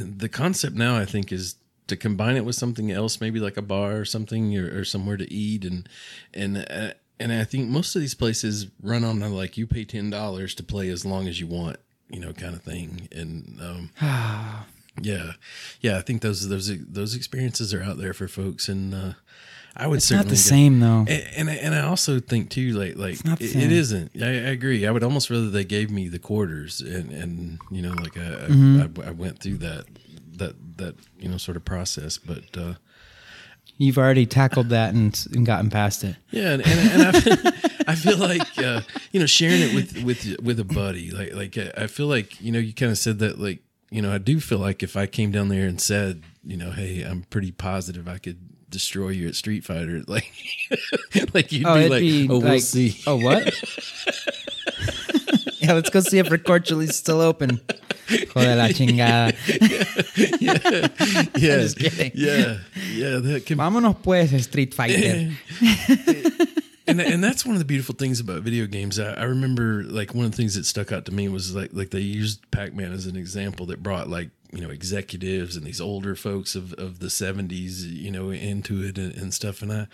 the concept now I think is to combine it with something else, maybe like a bar or something, or somewhere to eat, and I think most of these places run on the, like, you pay $10 to play as long as you want, you know, kind of thing, and yeah, I think those experiences are out there for folks, and. I would certainly. It's not the same though, and I also think too, like it isn't. I agree. I would almost rather they gave me the quarters, and you know, like I went through that you know, sort of process. But You've already tackled that and gotten past it. Yeah, and I feel like sharing it with a buddy. Like I feel like you kind of said that I do feel like if I came down there and said hey, I'm pretty positive I could destroy you at Street Fighter, like you'd be like, oh, we'll see. Oh, what? Yeah, let's go see if Recorcholis is still open. Joder la chingada. Yeah. I'm just kidding. Yeah. Vámonos pues, Street Fighter. And that's one of the beautiful things about video games. I remember one of the things that stuck out to me was like they used Pac-Man as an example that brought executives and these older folks of the 70s into it and stuff. And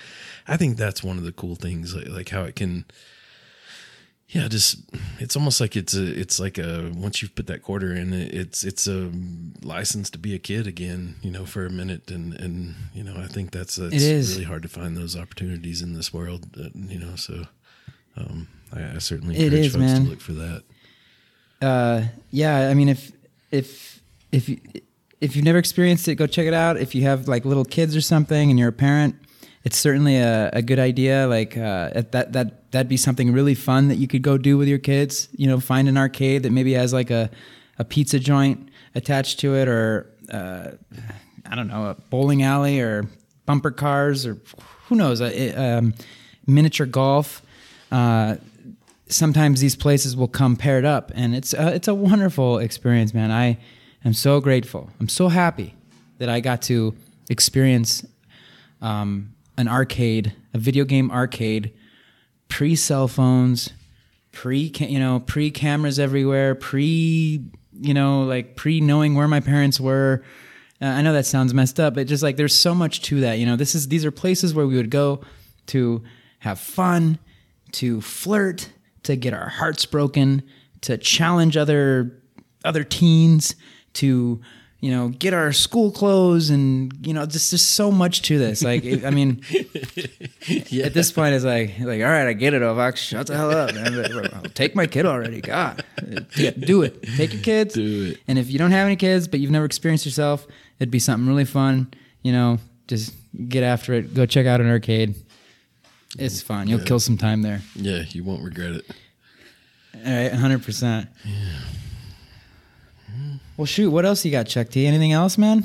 I think that's one of the cool things, like how it can. Yeah, just it's almost like it's like a once you've put that quarter in, it's a license to be a kid again, for a minute, and I think that's really hard to find those opportunities in this world, So I certainly encourage folks to look for that. Yeah, I mean, if you've never experienced it, go check it out. If you have little kids or something, and you're a parent. It's certainly a good idea. That'd be something really fun that you could go do with your kids. Find an arcade that maybe has a pizza joint attached to it, or I don't know, a bowling alley, or bumper cars, or who knows, miniature golf. Sometimes these places will come paired up, and it's a wonderful experience, man. I am so grateful. I'm so happy that I got to experience an arcade, a video game arcade, pre-cell phones, pre-cameras everywhere, pre-knowing where my parents were. I know that sounds messed up, but just there's so much to that. These are places where we would go to have fun, to flirt, to get our hearts broken, to challenge other teens, to get our school clothes, and just so much to this. I mean, yeah. At this point, it's all right, I get it, Ovox, shut the hell up, man. I'll take my kid already. God, do it. Take your kids. Do it. And if you don't have any kids, but you've never experienced yourself, it'd be something really fun. Just get after it. Go check out an arcade. It's fun. You'll kill some time there. Yeah, you won't regret it. All right, 100%. Yeah. Well, shoot, what else you got, Chuck T? Anything else, man?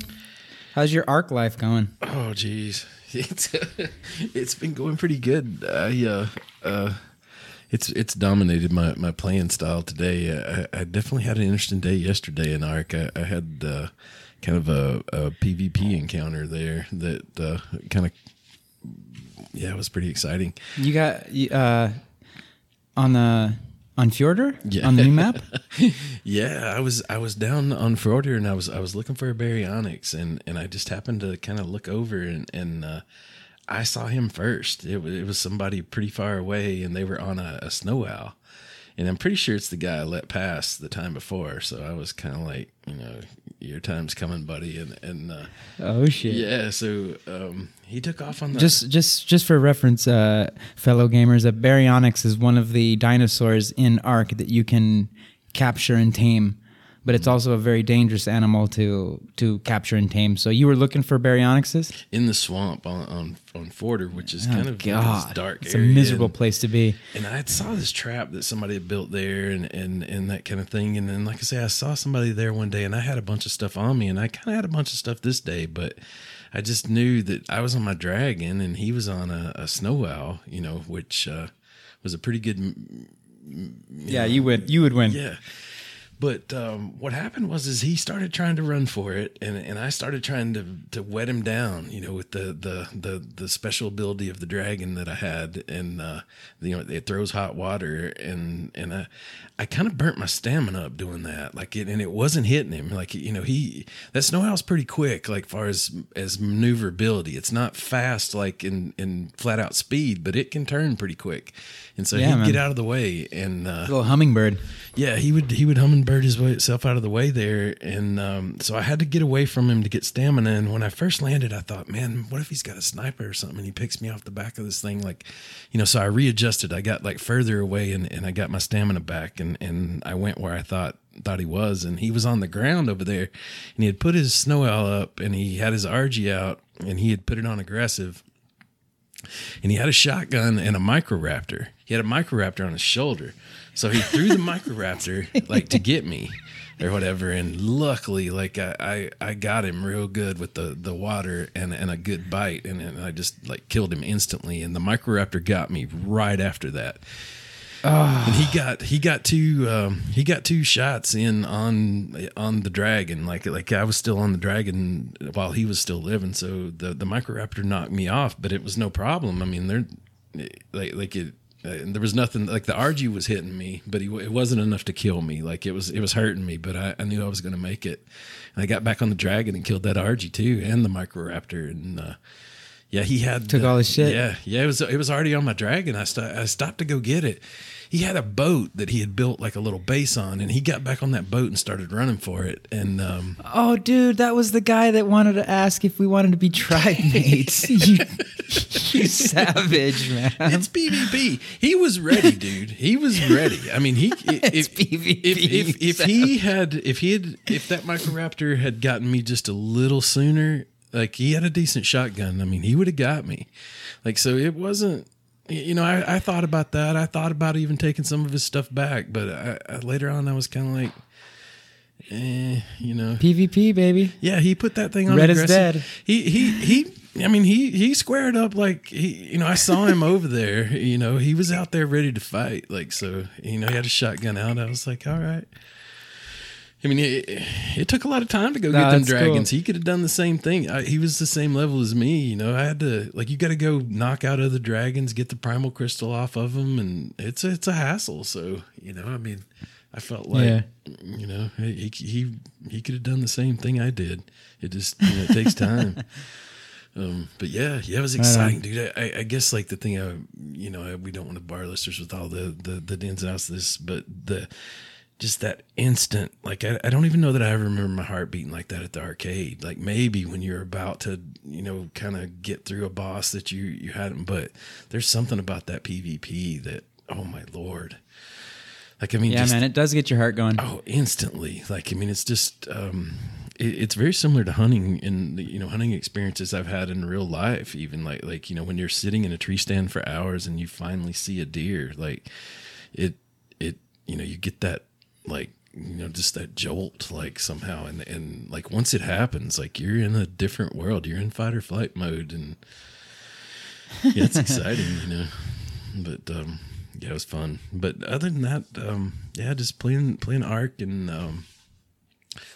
How's your Ark life going? Oh, geez. It's been going pretty good. It's dominated my playing style today. I definitely had an interesting day yesterday in Ark. I had kind of a PvP encounter there that it was pretty exciting. You got on Fjordur? Yeah. On the new map? Yeah, I was down on Fjordur, and I was looking for a baryonyx, and I just happened to kind of look over, and I saw him first. It was somebody pretty far away, and they were on a snow owl. And I'm pretty sure it's the guy I let pass the time before. So I was kind of like, your time's coming, buddy. And oh shit. Yeah. So he took off on the. Just for reference, fellow gamers, a baryonyx is one of the dinosaurs in Ark that you can capture and tame, but it's also a very dangerous animal to capture and tame. So you were looking for baryonyxes in the swamp on Fjordur, which is kind of this dark area. It's a miserable place to be. And I saw this trap that somebody had built there and that kind of thing. And then, like I say, I saw somebody there one day, and I had a bunch of stuff on me, and I kind of had a bunch of stuff this day, but I just knew that I was on my dragon and he was on a snow owl, which was a pretty good... You would win. Yeah. But what happened was he started trying to run for it, and I started trying to wet him down, with the special ability of the dragon that I had, and it throws hot water, and I kind of burnt my stamina up doing that, and it wasn't hitting him, that snow owl's pretty quick, far as maneuverability. It's not fast in flat out speed, but it can turn pretty quick, and so he'd get out of the way, and a little hummingbird. Yeah, he would hummingbird. Bird himself out of the way there, and so I had to get away from him to get stamina. And when I first landed, I thought, man, what if he's got a sniper or something and he picks me off the back of this thing, so I readjusted. I got further away, and I got my stamina back, and I went where I thought he was, and he was on the ground over there, and he had put his snow owl up, and he had his RG out, and he had put it on aggressive, and he had a shotgun and a Microraptor. He had a Microraptor on his shoulder. So he threw the Microraptor like to get me or whatever. And luckily, like I got him real good with the water and a good bite. And I just like killed him instantly. And the Microraptor got me right after that. And he got two shots in on the dragon. Like I was still on the dragon while he was still living. So the Microraptor knocked me off, but it was no problem. I mean, they're like it, there was nothing like the RG was hitting me, but it wasn't enough to kill me. Like it was hurting me, but I knew I was going to make it. And I got back on the dragon and killed that RG too. And the Microraptor and, yeah, he had took all his shit. Yeah, it was already on my dragon. I stopped to go get it. He had a boat that he had built like a little base on, and he got back on that boat and started running for it. And oh, dude, that was the guy that wanted to ask if we wanted to be tribe mates. you savage, man! It's PvP. He was ready, dude. He was ready. I mean, if that Microraptor had gotten me just a little sooner. Like he had a decent shotgun. I mean, he would have got me. Like, so it wasn't, you know, I thought about that. I thought about even taking some of his stuff back, but I later on I was kind of like, you know, PvP baby. Yeah. He put that thing on Red aggressive. Is dead. He I mean, he squared up like he, you know, I saw him over there, you know, he was out there ready to fight. Like, so, you know, he had a shotgun out. I was like, all right. I mean, it took a lot of time to go get them dragons. Cool. He could have done the same thing. He was the same level as me. You know, I had to, like, you got to go knock out other dragons, get the primal crystal off of them. And it's a hassle. So, you know, I mean, I felt like, you know, he could have done the same thing I did. It just, you know, it takes time. But yeah, it was exciting, dude. I guess like the thing, you know, we don't want to bar listeners with all the ins and outs of this, but just that instant, like, I don't even know that I ever remember my heart beating like that at the arcade. Like maybe when you're about to, you know, kind of get through a boss that you hadn't, but there's something about that PvP that, oh my Lord. Like, I mean, yeah, just, man, it does get your heart going. Oh, instantly. Like, I mean, it's just, it's very similar to hunting in the, you know, hunting experiences I've had in real life, even like, you know, when you're sitting in a tree stand for hours and you finally see a deer, like it, you know, you get that, like, you know, just that jolt, like somehow. And like, once it happens, like you're in a different world, you're in fight or flight mode, and yeah, it's exciting, you know, but, yeah, it was fun. But other than that, yeah, just playing Ark and, a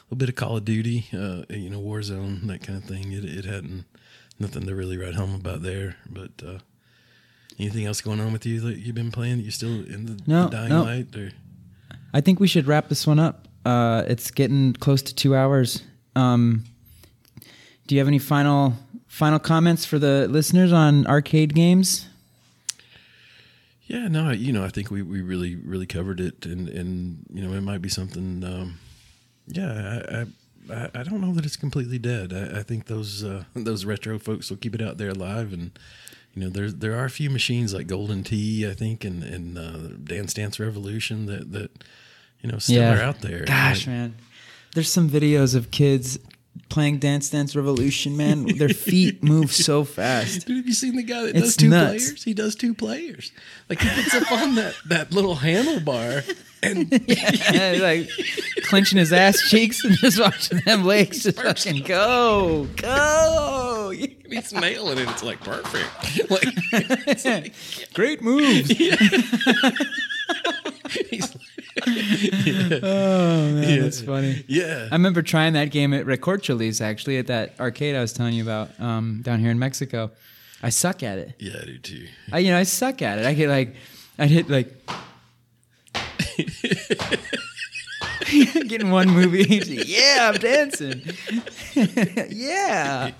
little bit of Call of Duty, you know, Warzone, that kind of thing. It hadn't nothing to really write home about there, but, anything else going on with you that you've been playing? You still in the dying light or? I think we should wrap this one up. It's getting close to 2 hours. Do you have any final comments for the listeners on arcade games? Yeah, no, you know, I think we really, really covered it. And you know, it might be something, I don't know that it's completely dead. I think those retro folks will keep it out there alive. And, you know, there are a few machines like Golden Tee, I think, and Dance Dance Revolution that you know still are out there. Gosh, like, man, there's some videos of kids playing Dance Dance Revolution. Man, their feet move so fast. Dude, have you seen the guy that does two players? He does two players. Like he gets up on that little handlebar and like clenching his ass cheeks and just watching them legs just fucking go. He's nailing it. It's like perfect. Like, it's like great moves. Yeah. He's like, yeah. Oh man, that's funny. Yeah, I remember trying that game at Recorcholis actually at that arcade I was telling you about down here in Mexico. I suck at it. Yeah, I do too. I suck at it. I'd hit like. Getting one movie, yeah, I'm dancing, yeah,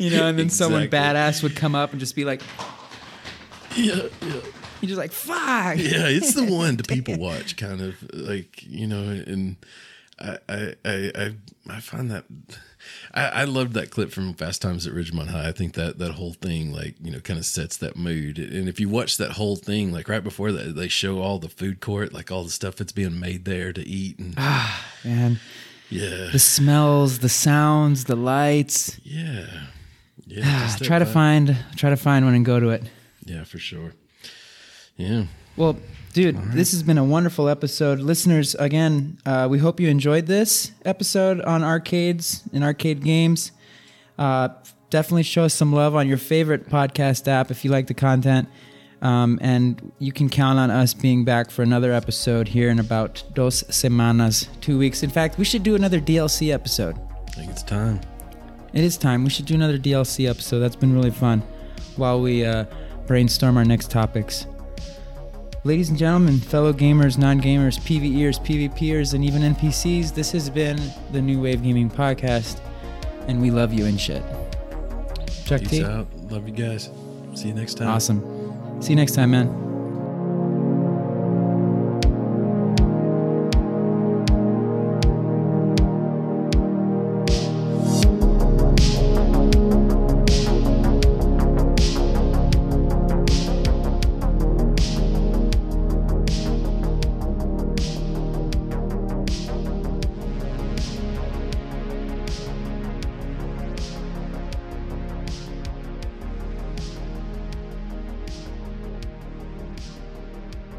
you know, and then someone badass would come up and just be like, yeah, you're just like, fuck, yeah, it's the one the people watch, kind of like, you know, and I find that. I loved that clip from Fast Times at Ridgemont High. I think that whole thing, like, you know, kind of sets that mood. And if you watch that whole thing, like right before that, they show all the food court, like all the stuff that's being made there to eat. And man, yeah, the smells, the sounds, the lights. Yeah, Yeah, try to find one and go to it. Yeah, for sure. Yeah. Well, dude, This has been a wonderful episode. Listeners, again, we hope you enjoyed this episode on arcades and arcade games. Definitely show us some love on your favorite podcast app if you like the content. And you can count on us being back for another episode here in about 2 semanas, 2 weeks. In fact, we should do another DLC episode. I think it's time. It is time. We should do another DLC episode. That's been really fun while we brainstorm our next topics. Ladies and gentlemen, fellow gamers, non-gamers, PvEers, PvPers, and even NPCs, this has been the New Wave Gaming Podcast, and we love you and shit. Chuck T. Peace out. Love you guys. See you next time. Awesome. See you next time, man.